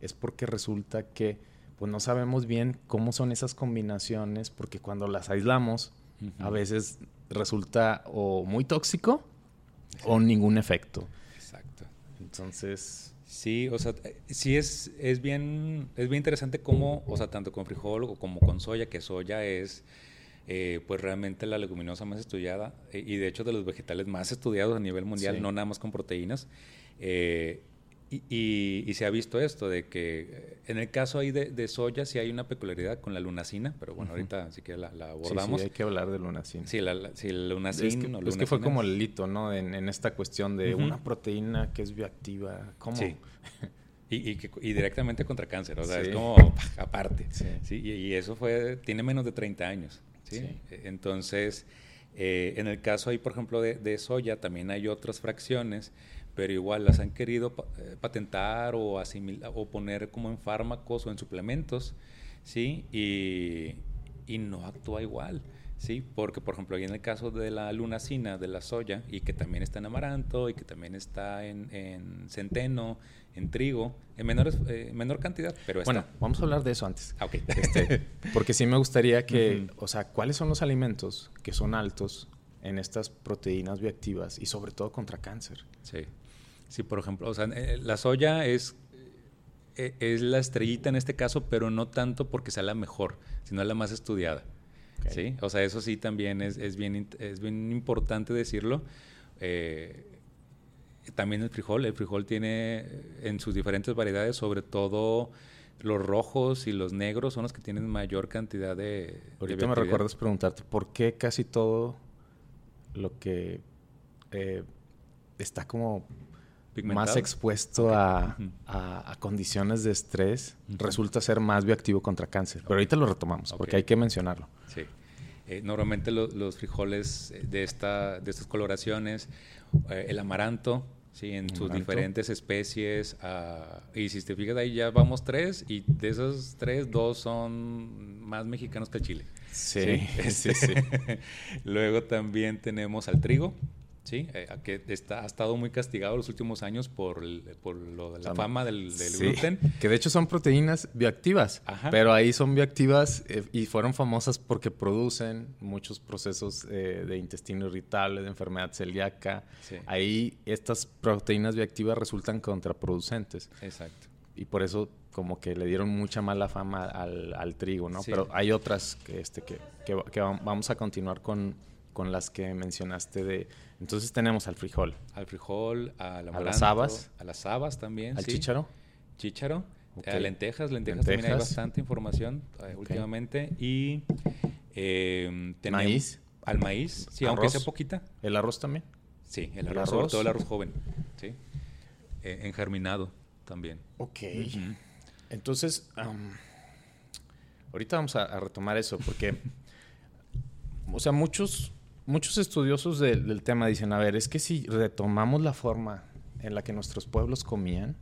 es porque resulta que pues no sabemos bien cómo son esas combinaciones, porque cuando las aislamos, a veces resulta o muy tóxico o ningún efecto. Exacto. Entonces, sí, o sea, sí es bien interesante cómo, o sea, tanto con frijol o como con soya, que soya es pues realmente la leguminosa más estudiada y de hecho de los vegetales más estudiados a nivel mundial, sí. No nada más con proteínas. Y se ha visto esto de que en el caso ahí de soya sí hay una peculiaridad con la lunacina, pero bueno, ahorita sí que la abordamos. Sí, hay que hablar de lunacina. Sí, la lunacina. Es que fue como el hito, ¿no? En esta cuestión de una proteína que es bioactiva. ¿Cómo? Sí. Y directamente contra cáncer, o sea, sí. Es como aparte. Sí. ¿Sí? Y eso tiene menos de 30 años. ¿Sí? Sí. Entonces, en el caso ahí, por ejemplo, de soya también hay otras fracciones, pero igual las han querido patentar o asimilar o poner como en fármacos o en suplementos, ¿sí? Y no actúa igual, ¿sí? Porque, por ejemplo, ahí en el caso de la lunacina, de la soya, y que también está en amaranto, y que también está en centeno, en trigo, en menor cantidad, pero está. Bueno, vamos a hablar de eso antes. Okay. Porque sí me gustaría que, o sea, ¿cuáles son los alimentos que son altos en estas proteínas bioactivas y sobre todo contra cáncer? Sí. Sí, por ejemplo, o sea, la soya es la estrellita en este caso, pero no tanto porque sea la mejor, sino la más estudiada. Okay. ¿Sí? O sea, eso sí también es bien importante decirlo. También el frijol tiene en sus diferentes variedades, sobre todo los rojos y los negros son los que tienen mayor cantidad de... Ahorita me recuerdas preguntarte, ¿por qué casi todo lo que está como pigmentado, más expuesto, okay, a condiciones de estrés, resulta ser más bioactivo contra cáncer. Pero ahorita lo retomamos, okay, porque hay que mencionarlo. Sí. Normalmente los frijoles de estas coloraciones, el amaranto, sí, en sus diferentes especies, y si te fijas ahí ya vamos 3, y de esos 3, 2 son más mexicanos que el chile. Sí, sí, sí, sí. Luego también tenemos al trigo, sí, que ha estado muy castigado los últimos años por la fama del sí, gluten. Que de hecho son proteínas bioactivas, ajá, pero ahí son bioactivas y fueron famosas porque producen muchos procesos de intestino irritable, de enfermedad celíaca. Sí. Ahí estas proteínas bioactivas resultan contraproducentes. Exacto. Y por eso como que le dieron mucha mala fama al trigo, ¿no? Sí. Pero hay otras que vamos a continuar con las que mencionaste. Entonces tenemos al frijol. Al frijol, al amaranto, a las habas también. ¿Al chícharo? Chícharo, okay, a lentejas también hay bastante información, okay, últimamente. Y tenemos maíz. Al maíz, sí, arroz, aunque sea poquita. ¿El arroz también? Sí, el arroz, sobre todo el arroz joven, sí, engerminado también. Ok. Uh-huh. Entonces, ahorita vamos a retomar eso porque... O sea, muchos estudiosos del tema dicen, a ver, es que si retomamos la forma en la que nuestros pueblos comían,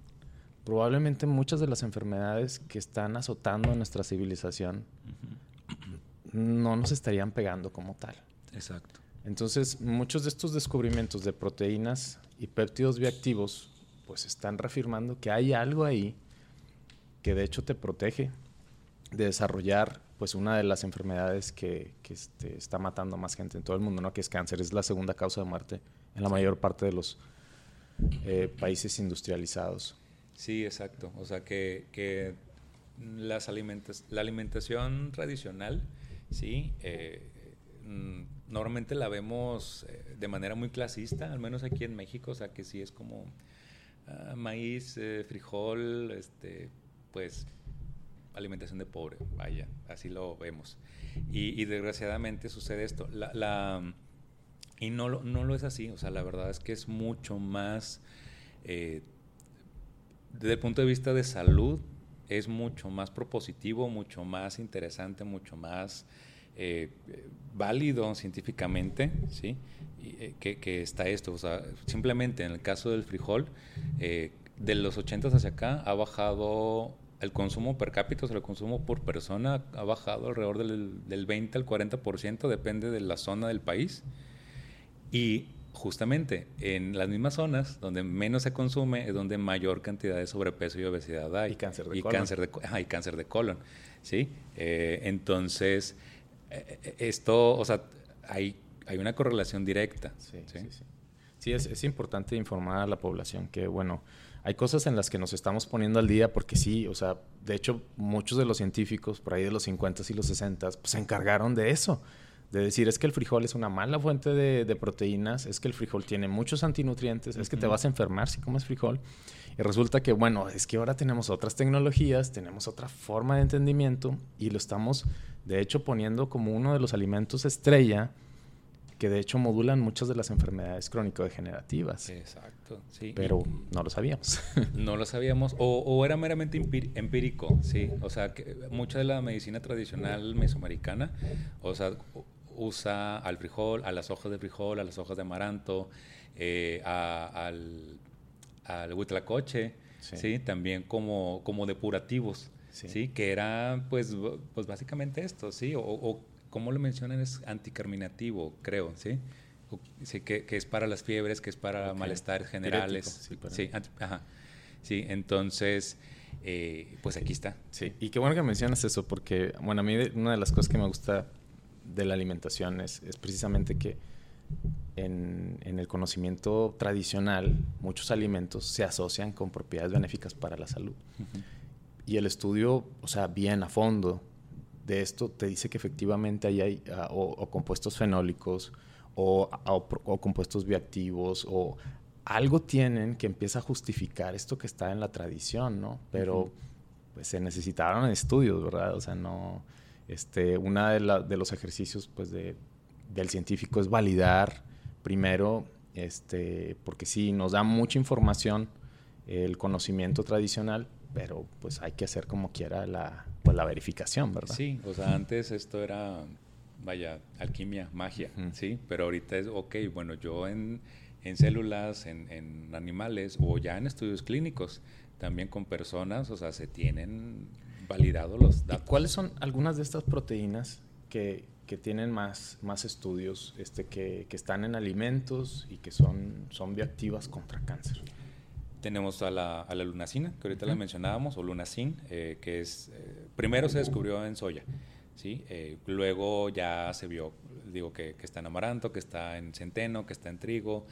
probablemente muchas de las enfermedades que están azotando a nuestra civilización no nos estarían pegando como tal. Exacto. Entonces, muchos de estos descubrimientos de proteínas y péptidos bioactivos, pues están reafirmando que hay algo ahí que de hecho te protege de desarrollar pues una de las enfermedades que está matando más gente en todo el mundo, ¿no? Que es cáncer, es la segunda causa de muerte en la mayor parte de los países industrializados. Sí, exacto. O sea, que la alimentación tradicional, sí, normalmente la vemos de manera muy clasista, al menos aquí en México. O sea, que sí es como maíz, frijol, pues... alimentación de pobre, vaya, así lo vemos. Y desgraciadamente sucede esto. Y no lo es así, o sea, la verdad es que es mucho más, desde el punto de vista de salud, es mucho más propositivo, mucho más interesante, mucho más válido científicamente, ¿sí? Que está esto. O sea, simplemente en el caso del frijol, de los 80s hacia acá ha bajado... El consumo per cápita, o sea, el consumo por persona ha bajado alrededor del 20 al 40%, depende de la zona del país. Y justamente en las mismas zonas donde menos se consume es donde mayor cantidad de sobrepeso y obesidad hay. Y cáncer de colon. Y cáncer de colon, ¿sí? Entonces, esto, o sea, hay una correlación directa. Sí, sí, sí, sí. Sí, es importante informar a la población que, bueno, hay cosas en las que nos estamos poniendo al día porque sí, o sea, de hecho, muchos de los científicos por ahí de los 50s y los 60s pues, se encargaron de eso, de decir es que el frijol es una mala fuente de proteínas, es que el frijol tiene muchos antinutrientes, es que te vas a enfermar si comes frijol. Y resulta que, bueno, es que ahora tenemos otras tecnologías, tenemos otra forma de entendimiento y lo estamos, de hecho, poniendo como uno de los alimentos estrella que de hecho modulan muchas de las enfermedades crónico-degenerativas. Exacto, sí. Pero no lo sabíamos. No lo sabíamos, o era meramente empírico, sí. O sea, que mucha de la medicina tradicional mesoamericana, o sea, usa al frijol, a las hojas de frijol, a las hojas de amaranto, al huitlacoche, sí. ¿Sí? También como depurativos, sí. ¿Sí? Que era, pues básicamente esto, sí, o como lo mencionan, es anticarminativo, creo, ¿sí? Sí, que es para las fiebres, que es para, okay, malestares generales. Diurético, sí, ajá. Sí, entonces, pues aquí está. Sí, y qué bueno que mencionas eso porque, bueno, a mí una de las cosas que me gusta de la alimentación es precisamente que en el conocimiento tradicional muchos alimentos se asocian con propiedades benéficas para la salud. Uh-huh. Y el estudio, o sea, bien a fondo de esto te dice que efectivamente ahí hay o compuestos fenólicos o compuestos bioactivos o algo tienen que empieza a justificar esto que está en la tradición, ¿no? Pero pues se necesitaron estudios, ¿verdad? O sea, no... una de los ejercicios pues del científico es validar primero porque sí, nos da mucha información el conocimiento tradicional, pero pues hay que hacer como quiera la verificación, ¿verdad? Sí, o sea, antes esto era, vaya, alquimia, magia, ¿sí? Pero ahorita es, ok, bueno, yo en células, en animales o ya en estudios clínicos, también con personas, o sea, se tienen validados los datos. ¿Y cuáles son algunas de estas proteínas que tienen más estudios, que están en alimentos y que son bioactivas contra cáncer? Tenemos a la lunacina, que ahorita la mencionábamos, o lunacin, que es, primero se descubrió en soya, ¿sí? Luego ya se vio, digo, que está en amaranto, que está en centeno, que está en trigo,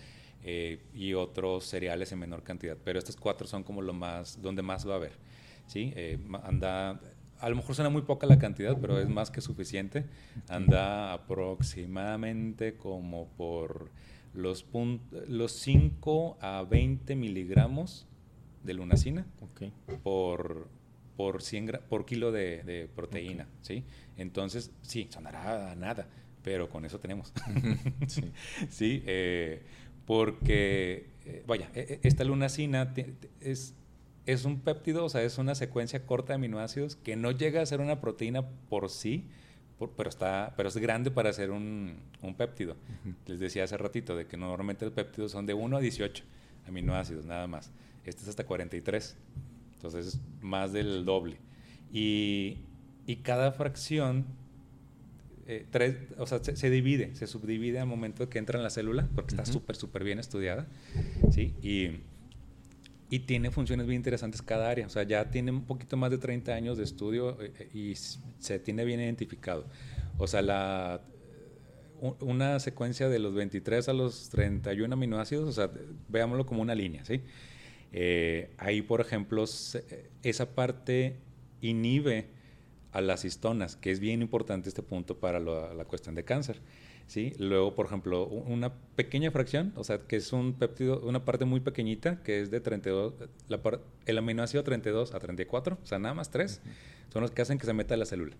y otros cereales en menor cantidad. Pero estas cuatro son como donde más va a haber, ¿sí? A lo mejor suena muy poca la cantidad, pero es más que suficiente. Anda aproximadamente como por los 5 a 20 miligramos de lunacina por kilo de proteína, ¿sí? Entonces, sí, sonará a nada, pero con eso tenemos. Sí, sí, porque, vaya, esta lunacina es un péptido, o sea, es una secuencia corta de aminoácidos que no llega a ser una proteína por sí, pero es grande para ser un péptido. Uh-huh. Les decía hace ratito de que normalmente los péptidos son de 1 a 18 aminoácidos, nada más. Este es hasta 43, entonces es más del doble. Y cada fracción, se divide, se subdivide al momento que entra en la célula, porque está súper, súper bien estudiada, ¿sí? Y tiene funciones bien interesantes cada área. O sea, ya tiene un poquito más de 30 años de estudio y se tiene bien identificado. O sea, una secuencia de los 23 a los 31 aminoácidos, o sea, veámoslo como una línea, ¿sí? Ahí, por ejemplo, esa parte inhibe a las histonas, que es bien importante este punto para la cuestión de cáncer. ¿Sí? Luego, por ejemplo, una pequeña fracción, o sea, que es un péptido, una parte muy pequeñita, que es de 32, el aminoácido 32 a 34, o sea, nada más 3, son los que hacen que se meta la célula.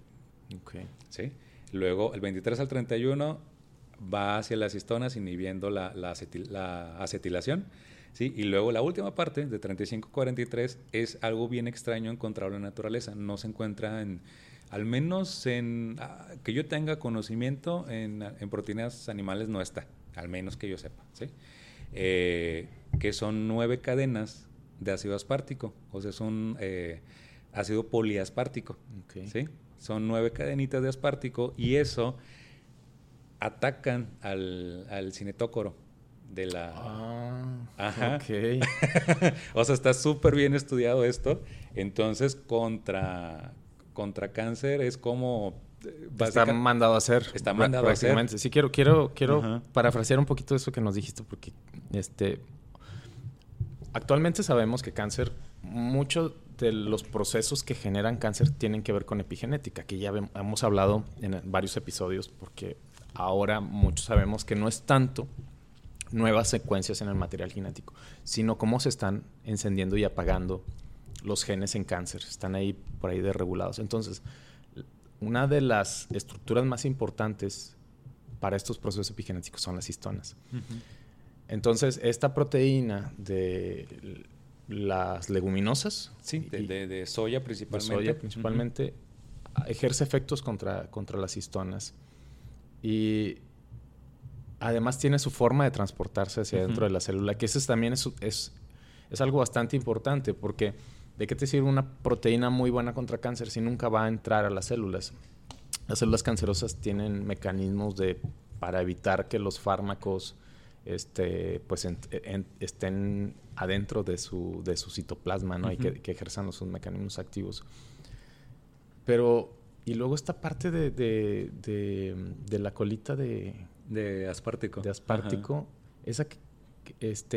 Okay. ¿Sí? Luego, el 23 al 31 va hacia las histonas inhibiendo la acetilación, ¿sí? Y luego la última parte, de 35 a 43, es algo bien extraño encontrable en la naturaleza, no se encuentra al menos que yo tenga conocimiento en proteínas animales no está, al menos que yo sepa, ¿sí? Que son 9 cadenas de ácido aspártico, o sea, es un ácido poliaspártico, ¿sí? Son 9 cadenitas de aspártico y eso atacan al cinetócoro de la... Ajá. Okay. O sea, está súper bien estudiado esto, entonces contra cáncer es como... Está mandado a hacer. Está mandado a hacer. Sí, quiero parafrasear un poquito eso que nos dijiste, porque actualmente sabemos que cáncer, muchos de los procesos que generan cáncer tienen que ver con epigenética, que ya hemos hablado en varios episodios, porque ahora muchos sabemos que no es tanto nuevas secuencias en el material genético, sino cómo se están encendiendo y apagando los genes en cáncer, están ahí por ahí desregulados. Entonces, una de las estructuras más importantes para estos procesos epigenéticos son las histonas. Uh-huh. Entonces, esta proteína de las leguminosas... Sí, de soya principalmente. De soya principalmente, ejerce efectos contra las histonas y... Además tiene su forma de transportarse hacia dentro de la célula, que eso también es algo bastante importante, porque ¿de qué te sirve una proteína muy buena contra cáncer si nunca va a entrar a las células? Las células cancerosas tienen mecanismos para evitar que los fármacos estén adentro de su citoplasma, ¿no? Y que ejerzan sus mecanismos activos. Pero, y luego esta parte de la colita de aspártico. De aspártico. Ajá. Esa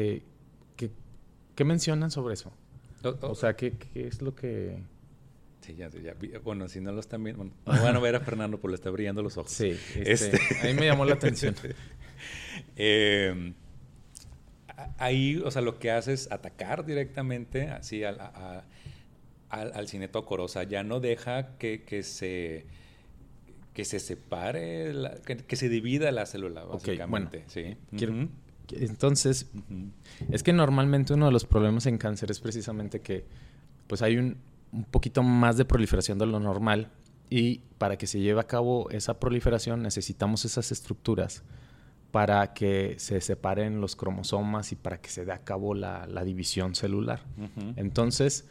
¿qué mencionan sobre eso? O sea, ¿qué es lo que...? Sí, ya. Bueno, si no lo están viendo... Bueno, van a ver a Fernando porque le está brillando los ojos. Sí. A mí me llamó la atención. Ahí, o sea, lo que hace es atacar directamente así al cinetócoro. O sea, ya no deja que se separe, que se divida la célula, básicamente. Okay, bueno, ¿sí? Quiero Entonces, es que normalmente uno de los problemas en cáncer es precisamente que pues hay un poquito más de proliferación de lo normal, y para que se lleve a cabo esa proliferación necesitamos esas estructuras para que se separen los cromosomas y para que se dé a cabo la división celular. Uh-huh. Entonces,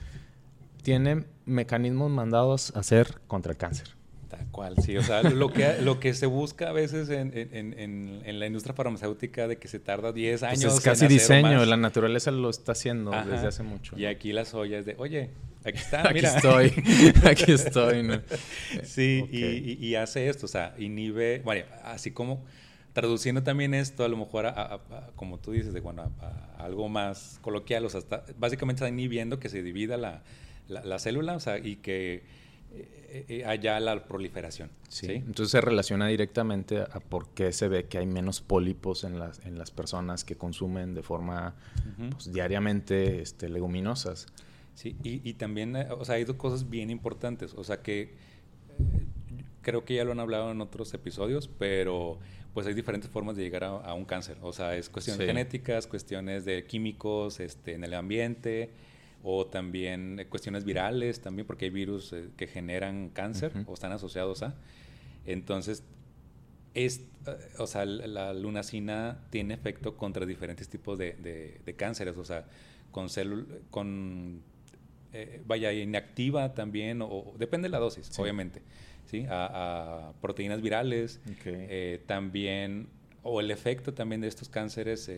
tienen mecanismos mandados a hacer contra el cáncer. Tal cual, sí. O sea, lo que se busca a veces en la industria farmacéutica de que se tarda 10 años. Pues es casi diseño, la naturaleza lo está haciendo. Ajá. Desde hace mucho. Y aquí la soya es de, oye, aquí está, mira. Aquí estoy. ¿No? Sí, okay. y hace esto, o sea, inhibe, bueno, así como traduciendo también esto a lo mejor a como tú dices, de bueno, a algo más coloquial, o sea, básicamente está inhibiendo que se divida la célula, o sea, y que allá la proliferación. Sí. Sí. Entonces se relaciona directamente a por qué se ve que hay menos pólipos en las personas que consumen de forma pues, diariamente leguminosas. Sí, y también, o sea, hay dos cosas bien importantes, o sea que creo que ya lo han hablado en otros episodios, pero pues hay diferentes formas de llegar a un cáncer, o sea, es cuestiones genéticas, cuestiones de químicos en el ambiente, o también cuestiones virales también, porque hay virus que generan cáncer o están asociados a. Entonces, o sea, la lunacina tiene efecto contra diferentes tipos de cánceres, o sea, inactiva también, o depende de la dosis, obviamente, ¿sí? A proteínas virales, también, o el efecto también de estos cánceres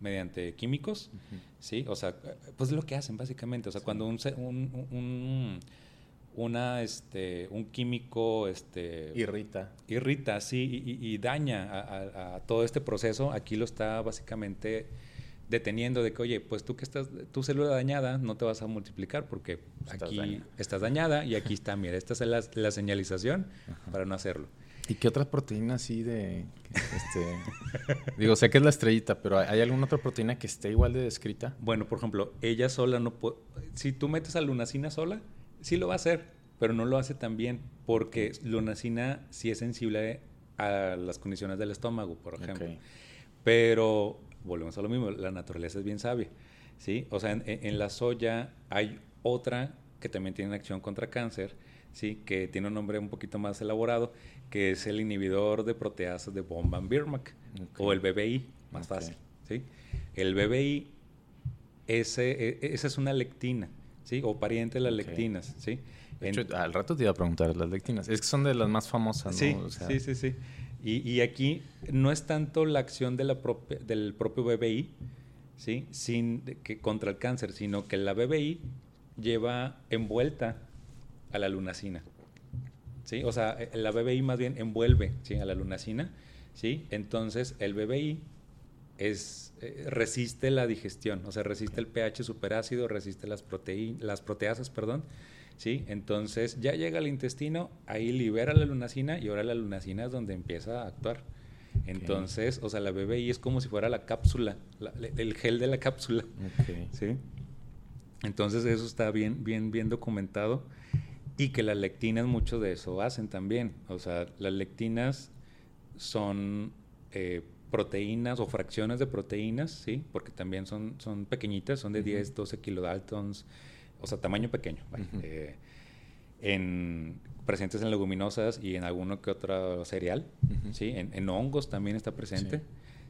mediante químicos, ¿sí? O sea, pues lo que hacen básicamente, o sea, cuando un químico irrita, sí, y daña a todo este proceso, aquí lo está básicamente deteniendo de que, oye, pues tú que estás, tu célula dañada no te vas a multiplicar porque estás dañada y aquí está, mira, esta es la señalización para no hacerlo. ¿Y qué otras proteínas así de digo, sé que es la estrellita, pero ¿hay alguna otra proteína que esté igual de descrita? Bueno, por ejemplo, ella sola no puede. Si tú metes a lunacina sola, sí lo va a hacer, pero no lo hace tan bien, porque lunacina sí es sensible a las condiciones del estómago, por ejemplo. Okay. Pero volvemos a lo mismo, la naturaleza es bien sabia, ¿sí? O sea, en la soya hay otra que también tiene acción contra cáncer, ¿sí? Que tiene un nombre un poquito más elaborado, que es el inhibidor de proteasas de Bombam-Birmac, o el BBI, más fácil, ¿sí? El BBI, esa es una lectina, ¿sí? O pariente de las lectinas, ¿sí? De hecho, al rato te iba a preguntar, las lectinas, es que son de las más famosas, ¿no? Sí, o sea, sí. Y aquí no es tanto la acción de del propio BBI, ¿sí? Que contra el cáncer, sino que la BBI lleva envuelta a la lunacina, ¿sí? O sea, la BBI más bien envuelve, ¿sí? A la lunacina, ¿sí? Entonces, el BBI resiste la digestión, o sea, resiste el pH superácido, resiste las proteasas, ¿sí? Entonces, ya llega al intestino, ahí libera la lunacina y ahora la lunacina es donde empieza a actuar. Entonces, o sea, la BBI es como si fuera la cápsula, el gel de la cápsula, ¿sí? Entonces, eso está bien documentado. Y que las lectinas mucho de eso hacen también. O sea, las lectinas son proteínas o fracciones de proteínas, ¿sí? Porque también son pequeñitas, son de 10, 12 kilodaltons, o sea, tamaño pequeño. Vale. Presentes en leguminosas y en alguno que otro cereal, ¿sí? En hongos también está presente,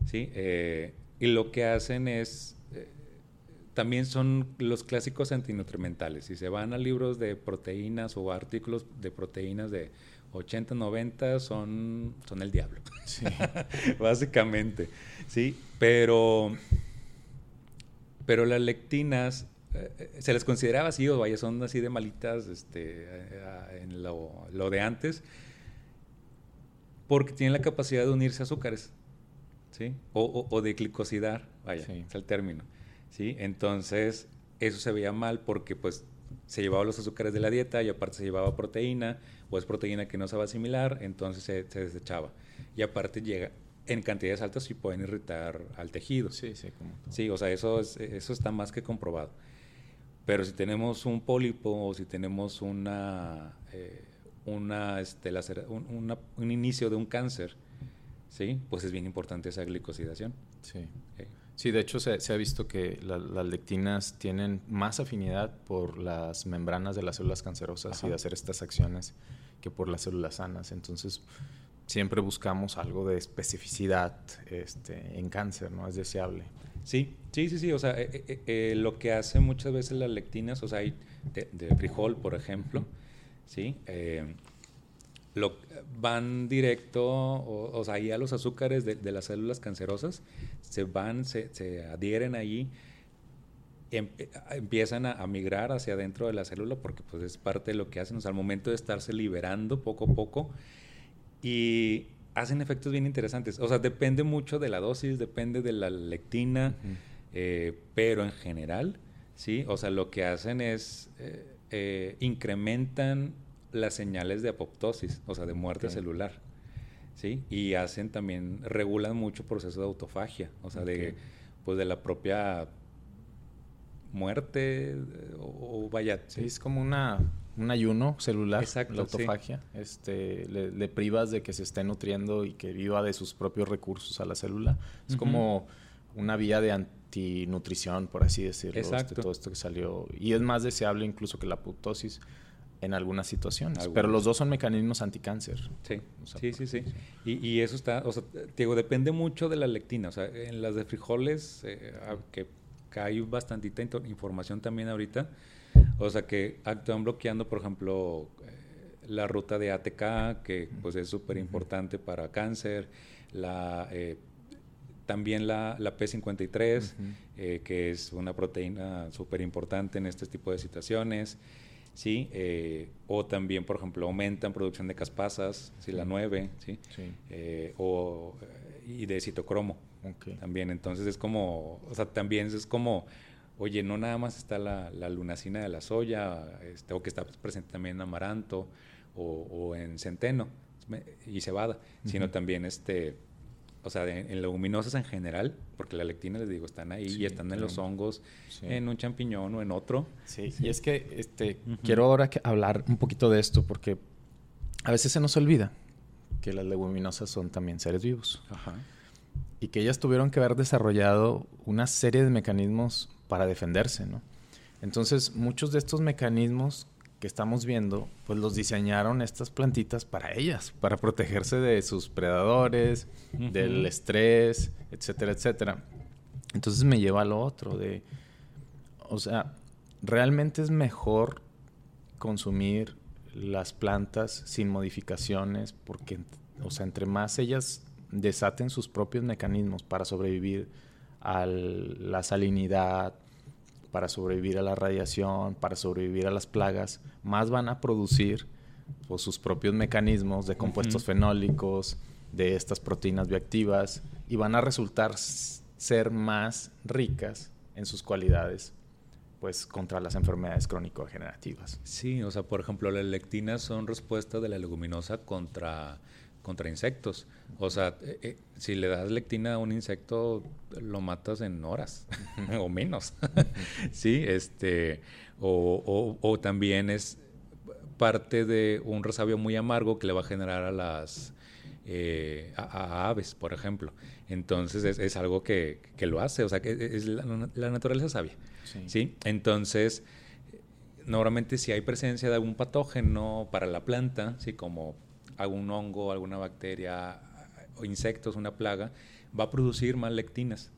¿sí? Y lo que hacen es... también son los clásicos antinutrimentales. Si se van a libros de proteínas o artículos de proteínas de 80, 90, son el diablo. Sí. Básicamente. Sí, pero las lectinas se les consideraba así, o vaya, son así de malitas en lo de antes, porque tienen la capacidad de unirse a azúcares, ¿sí? O de glicosidar, vaya, es el término. ¿Sí? Entonces, eso se veía mal porque pues se llevaba los azúcares de la dieta y aparte se llevaba proteína, o es proteína que no se va a asimilar, entonces se desechaba. Y aparte llega en cantidades altas y pueden irritar al tejido. Sí, como todo. Sí, o sea, eso está más que comprobado. Pero si tenemos un pólipo o si tenemos un inicio de un cáncer, ¿sí? Pues es bien importante esa glicosidación. Sí. Sí, de hecho se ha visto que las lectinas tienen más afinidad por las membranas de las células cancerosas, ajá, y de hacer estas acciones que por las células sanas. Entonces, siempre buscamos algo de especificidad en cáncer, ¿no? Es deseable. Sí. O sea, lo que hacen muchas veces las lectinas, o sea, hay de frijol, por ejemplo, ¿sí? Van directo, o sea, ahí a los azúcares de las células cancerosas, se adhieren allí, empiezan a migrar hacia adentro de la célula, porque pues es parte de lo que hacen, o sea, al momento de estarse liberando poco a poco, y hacen efectos bien interesantes. O sea, depende mucho de la dosis, depende de la lectina, uh-huh, pero en general, sí, o sea, lo que hacen es incrementan las señales de apoptosis, o sea, de muerte, okay, celular, ¿sí? Y hacen también, regulan mucho proceso de autofagia, o sea, okay, de la propia muerte, o vaya. Sí, es como un ayuno celular. Exacto, la autofagia. Sí. Le privas de que se esté nutriendo y que viva de sus propios recursos a la célula. Es, uh-huh, como una vía de antinutrición, por así decirlo. Exacto. Todo esto que salió. Y es más deseable incluso que la apoptosis en algunas situaciones. Pero los dos son mecanismos anticáncer. Sí, o sea, sí. Y eso está, o sea, digo, depende mucho de la lectina. O sea, en las de frijoles, que hay bastantita información también ahorita, o sea, que actúan bloqueando, por ejemplo, la ruta de ATK, que pues es súper importante, uh-huh, para cáncer, también la P53, uh-huh, que es una proteína súper importante en este tipo de situaciones. Sí, o también, por ejemplo, aumentan producción de caspasas, sí, la 9, sí, sí. Y de citocromo, okay, también. Entonces es como, o sea, también es como, oye, no nada más está la lunacina de la soya, o que está presente también en amaranto o en centeno y cebada, uh-huh, sino también o sea, en leguminosas en general, porque la lectina, les digo, están ahí, sí, y están, claro, en los hongos, sí, en un champiñón o en otro. Sí, sí. Y es que uh-huh, quiero ahora hablar un poquito de esto, porque a veces se nos olvida que las leguminosas son también seres vivos. Ajá. Y que ellas tuvieron que haber desarrollado una serie de mecanismos para defenderse, ¿no? Entonces, muchos de estos mecanismos que estamos viendo, pues los diseñaron estas plantitas para ellas, para protegerse de sus predadores, uh-huh, del estrés, etcétera, etcétera. Entonces me lleva a lo otro o sea, realmente es mejor consumir las plantas sin modificaciones, porque, o sea, entre más ellas desaten sus propios mecanismos para sobrevivir a la salinidad, para sobrevivir a la radiación, para sobrevivir a las plagas, más van a producir, pues, sus propios mecanismos de compuestos, uh-huh, fenólicos, de estas proteínas bioactivas, y van a resultar ser más ricas en sus cualidades, pues, contra las enfermedades crónico-degenerativas. Sí, o sea, por ejemplo, las lectinas son respuesta de la leguminosa contra insectos. O sea, si le das lectina a un insecto, lo matas en horas o menos. Sí, o también es parte de un resabio muy amargo que le va a generar a las a aves, por ejemplo. Entonces es algo que lo hace, o sea, que es la naturaleza sabia. Sí. ¿Sí? Entonces, normalmente si hay presencia de algún patógeno para la planta, sí, como algún hongo, alguna bacteria o insectos, una plaga, va a producir más lectinas.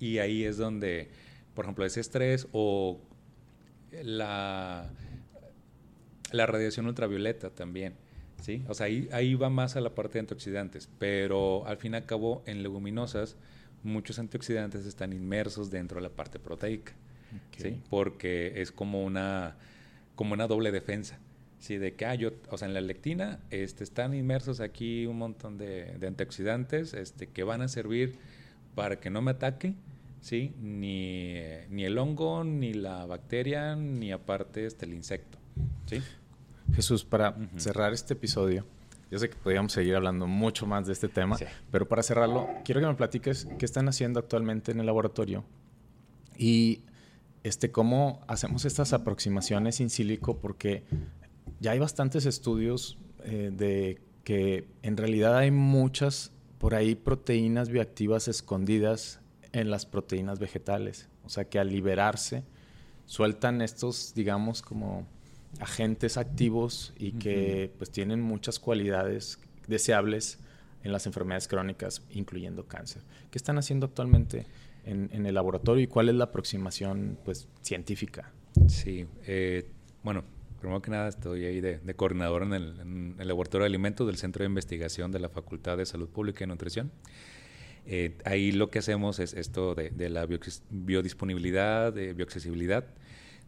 Y ahí es donde, por ejemplo, ese estrés o la radiación ultravioleta también, ¿sí? O sea, ahí va más a la parte de antioxidantes, pero al fin y al cabo en leguminosas muchos antioxidantes están inmersos dentro de la parte proteica, okay, ¿sí? Porque es como una doble defensa. Sí, de que o sea, en la lectina están inmersos aquí un montón de antioxidantes que van a servir para que no me ataque, ¿sí? Ni el hongo, ni la bacteria, ni aparte el insecto, ¿sí? Jesús, para, uh-huh, cerrar este episodio, yo sé que podríamos seguir hablando mucho más de este tema, sí, pero para cerrarlo, quiero que me platiques qué están haciendo actualmente en el laboratorio y cómo hacemos estas aproximaciones in silico, porque ya hay bastantes estudios de que en realidad hay muchas por ahí proteínas bioactivas escondidas en las proteínas vegetales. O sea, que al liberarse sueltan estos, digamos, como agentes activos y que pues tienen muchas cualidades deseables en las enfermedades crónicas, incluyendo cáncer. ¿Qué están haciendo actualmente en el laboratorio y cuál es la aproximación pues, científica? Sí, bueno, primero que nada estoy ahí de coordinador en el Laboratorio de Alimentos del Centro de Investigación de la Facultad de Salud Pública y Nutrición. Ahí lo que hacemos es esto de la biodisponibilidad, de bioaccesibilidad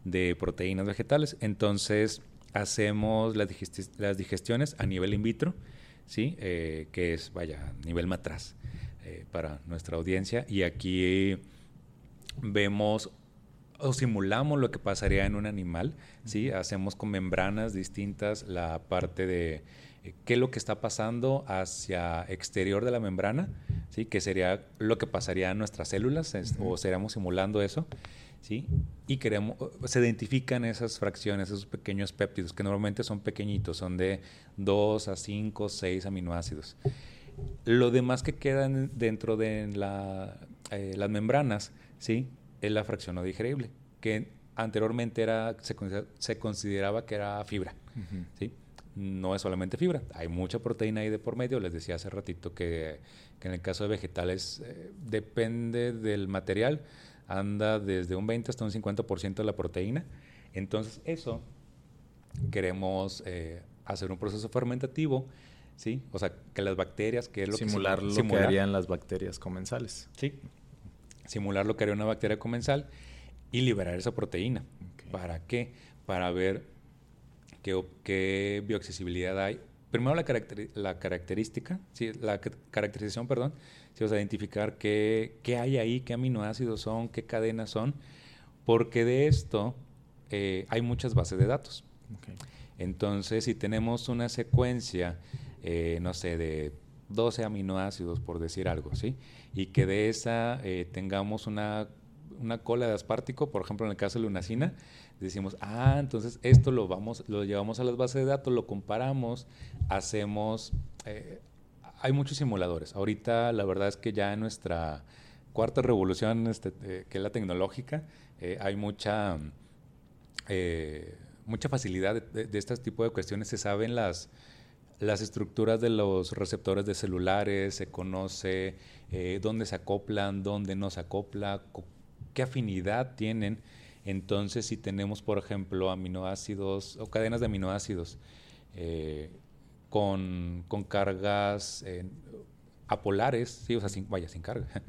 de proteínas vegetales. Entonces, hacemos las digestiones a nivel in vitro, ¿sí? Que es, vaya, nivel matraz para nuestra audiencia. Y aquí vemos o simulamos lo que pasaría en un animal, ¿sí? Hacemos con membranas distintas la parte de qué es lo que está pasando hacia exterior de la membrana, ¿sí? Que sería lo que pasaría en nuestras células, o seríamos simulando eso, ¿sí? Y queremos, se identifican esas fracciones, esos pequeños péptidos, que normalmente son pequeñitos, son de 2 a 5, 6 aminoácidos. Lo demás que quedan dentro de las membranas, ¿sí? Es la fracción no digerible, que anteriormente se consideraba que era fibra, ¿sí? No es solamente fibra, hay mucha proteína ahí de por medio. Les decía hace ratito que en el caso de vegetales depende del material, anda desde un 20 hasta un 50% de la proteína. Entonces eso queremos hacer un proceso fermentativo, ¿sí? O sea, que las bacterias, que es lo simular que harían las bacterias comensales. Sí, simular lo que haría una bacteria comensal y liberar esa proteína. Okay. ¿Para qué? Para ver qué bioaccesibilidad hay. Primero la caracterización, sí, o sea, identificar qué hay ahí, qué aminoácidos son, qué cadenas son, porque de esto hay muchas bases de datos. Okay. Entonces, si tenemos una secuencia, no sé, de 12 aminoácidos, por decir algo, ¿sí? Y que de esa tengamos una cola de aspartico, por ejemplo, en el caso de lunacina, decimos, entonces esto lo llevamos a las bases de datos, lo comparamos, hacemos, hay muchos simuladores. Ahorita la verdad es que ya en nuestra cuarta revolución, que es la tecnológica, hay mucha facilidad de este tipo de cuestiones. Se saben las estructuras de los receptores de celulares, se conoce dónde se acoplan, dónde no se acopla, qué afinidad tienen. Entonces, si tenemos, por ejemplo, aminoácidos o cadenas de aminoácidos con cargas apolares, ¿sí? O sea, sin carga,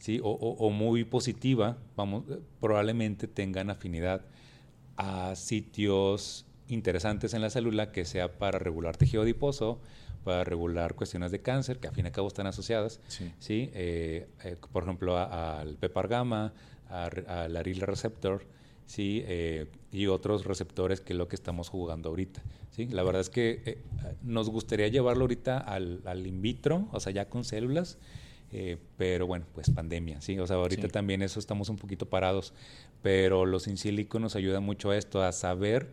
¿sí? O muy positiva, probablemente tengan afinidad a sitios interesantes en la célula, que sea para regular tejido adiposo, para regular cuestiones de cáncer, que a fin y al cabo están asociadas, sí. ¿Sí? Por ejemplo, al PPAR gamma, al aril receptor, ¿sí? Y otros receptores, que es lo que estamos jugando ahorita, ¿sí? La verdad es que nos gustaría llevarlo ahorita al in vitro, o sea, ya con células, pero bueno, pues pandemia, ¿sí? O sea, ahorita sí. También eso estamos un poquito parados, pero los in silico nos ayuda mucho a esto, a saber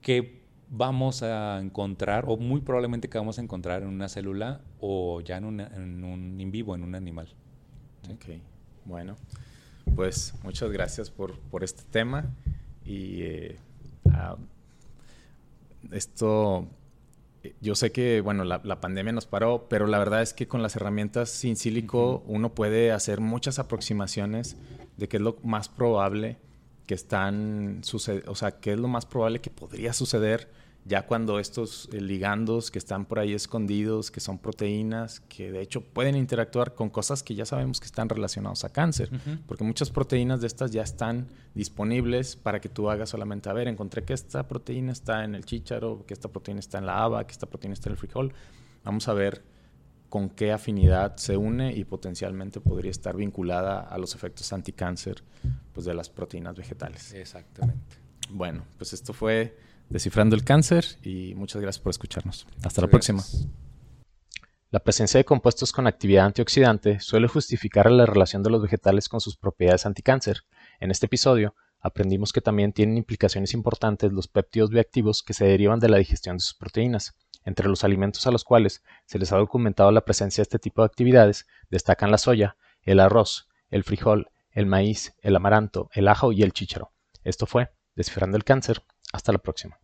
qué vamos a encontrar, o muy probablemente que vamos a encontrar en una célula o ya en un in vivo, en un animal, ¿sí? Ok, bueno, pues muchas gracias por este tema y esto, yo sé que, bueno, la pandemia nos paró, pero la verdad es que con las herramientas sin sílico uno puede hacer muchas aproximaciones de qué es lo más probable que o sea, qué es lo más probable que podría suceder ya cuando estos ligandos que están por ahí escondidos, que son proteínas, que de hecho pueden interactuar con cosas que ya sabemos que están relacionadas a cáncer, porque muchas proteínas de estas ya están disponibles para que tú hagas solamente, a ver, encontré que esta proteína está en el chícharo, que esta proteína está en la haba, que esta proteína está en el frijol. Vamos a ver con qué afinidad se une y potencialmente podría estar vinculada a los efectos anticáncer, pues, de las proteínas vegetales. Exactamente. Bueno, pues esto fue Descifrando el Cáncer y muchas gracias por escucharnos. Hasta la próxima. La presencia de compuestos con actividad antioxidante suele justificar la relación de los vegetales con sus propiedades anticáncer. En este episodio aprendimos que también tienen implicaciones importantes los péptidos bioactivos que se derivan de la digestión de sus proteínas. Entre los alimentos a los cuales se les ha documentado la presencia de este tipo de actividades destacan la soya, el arroz, el frijol, el maíz, el amaranto, el ajo y el chícharo. Esto fue Descifrando el Cáncer. Hasta la próxima.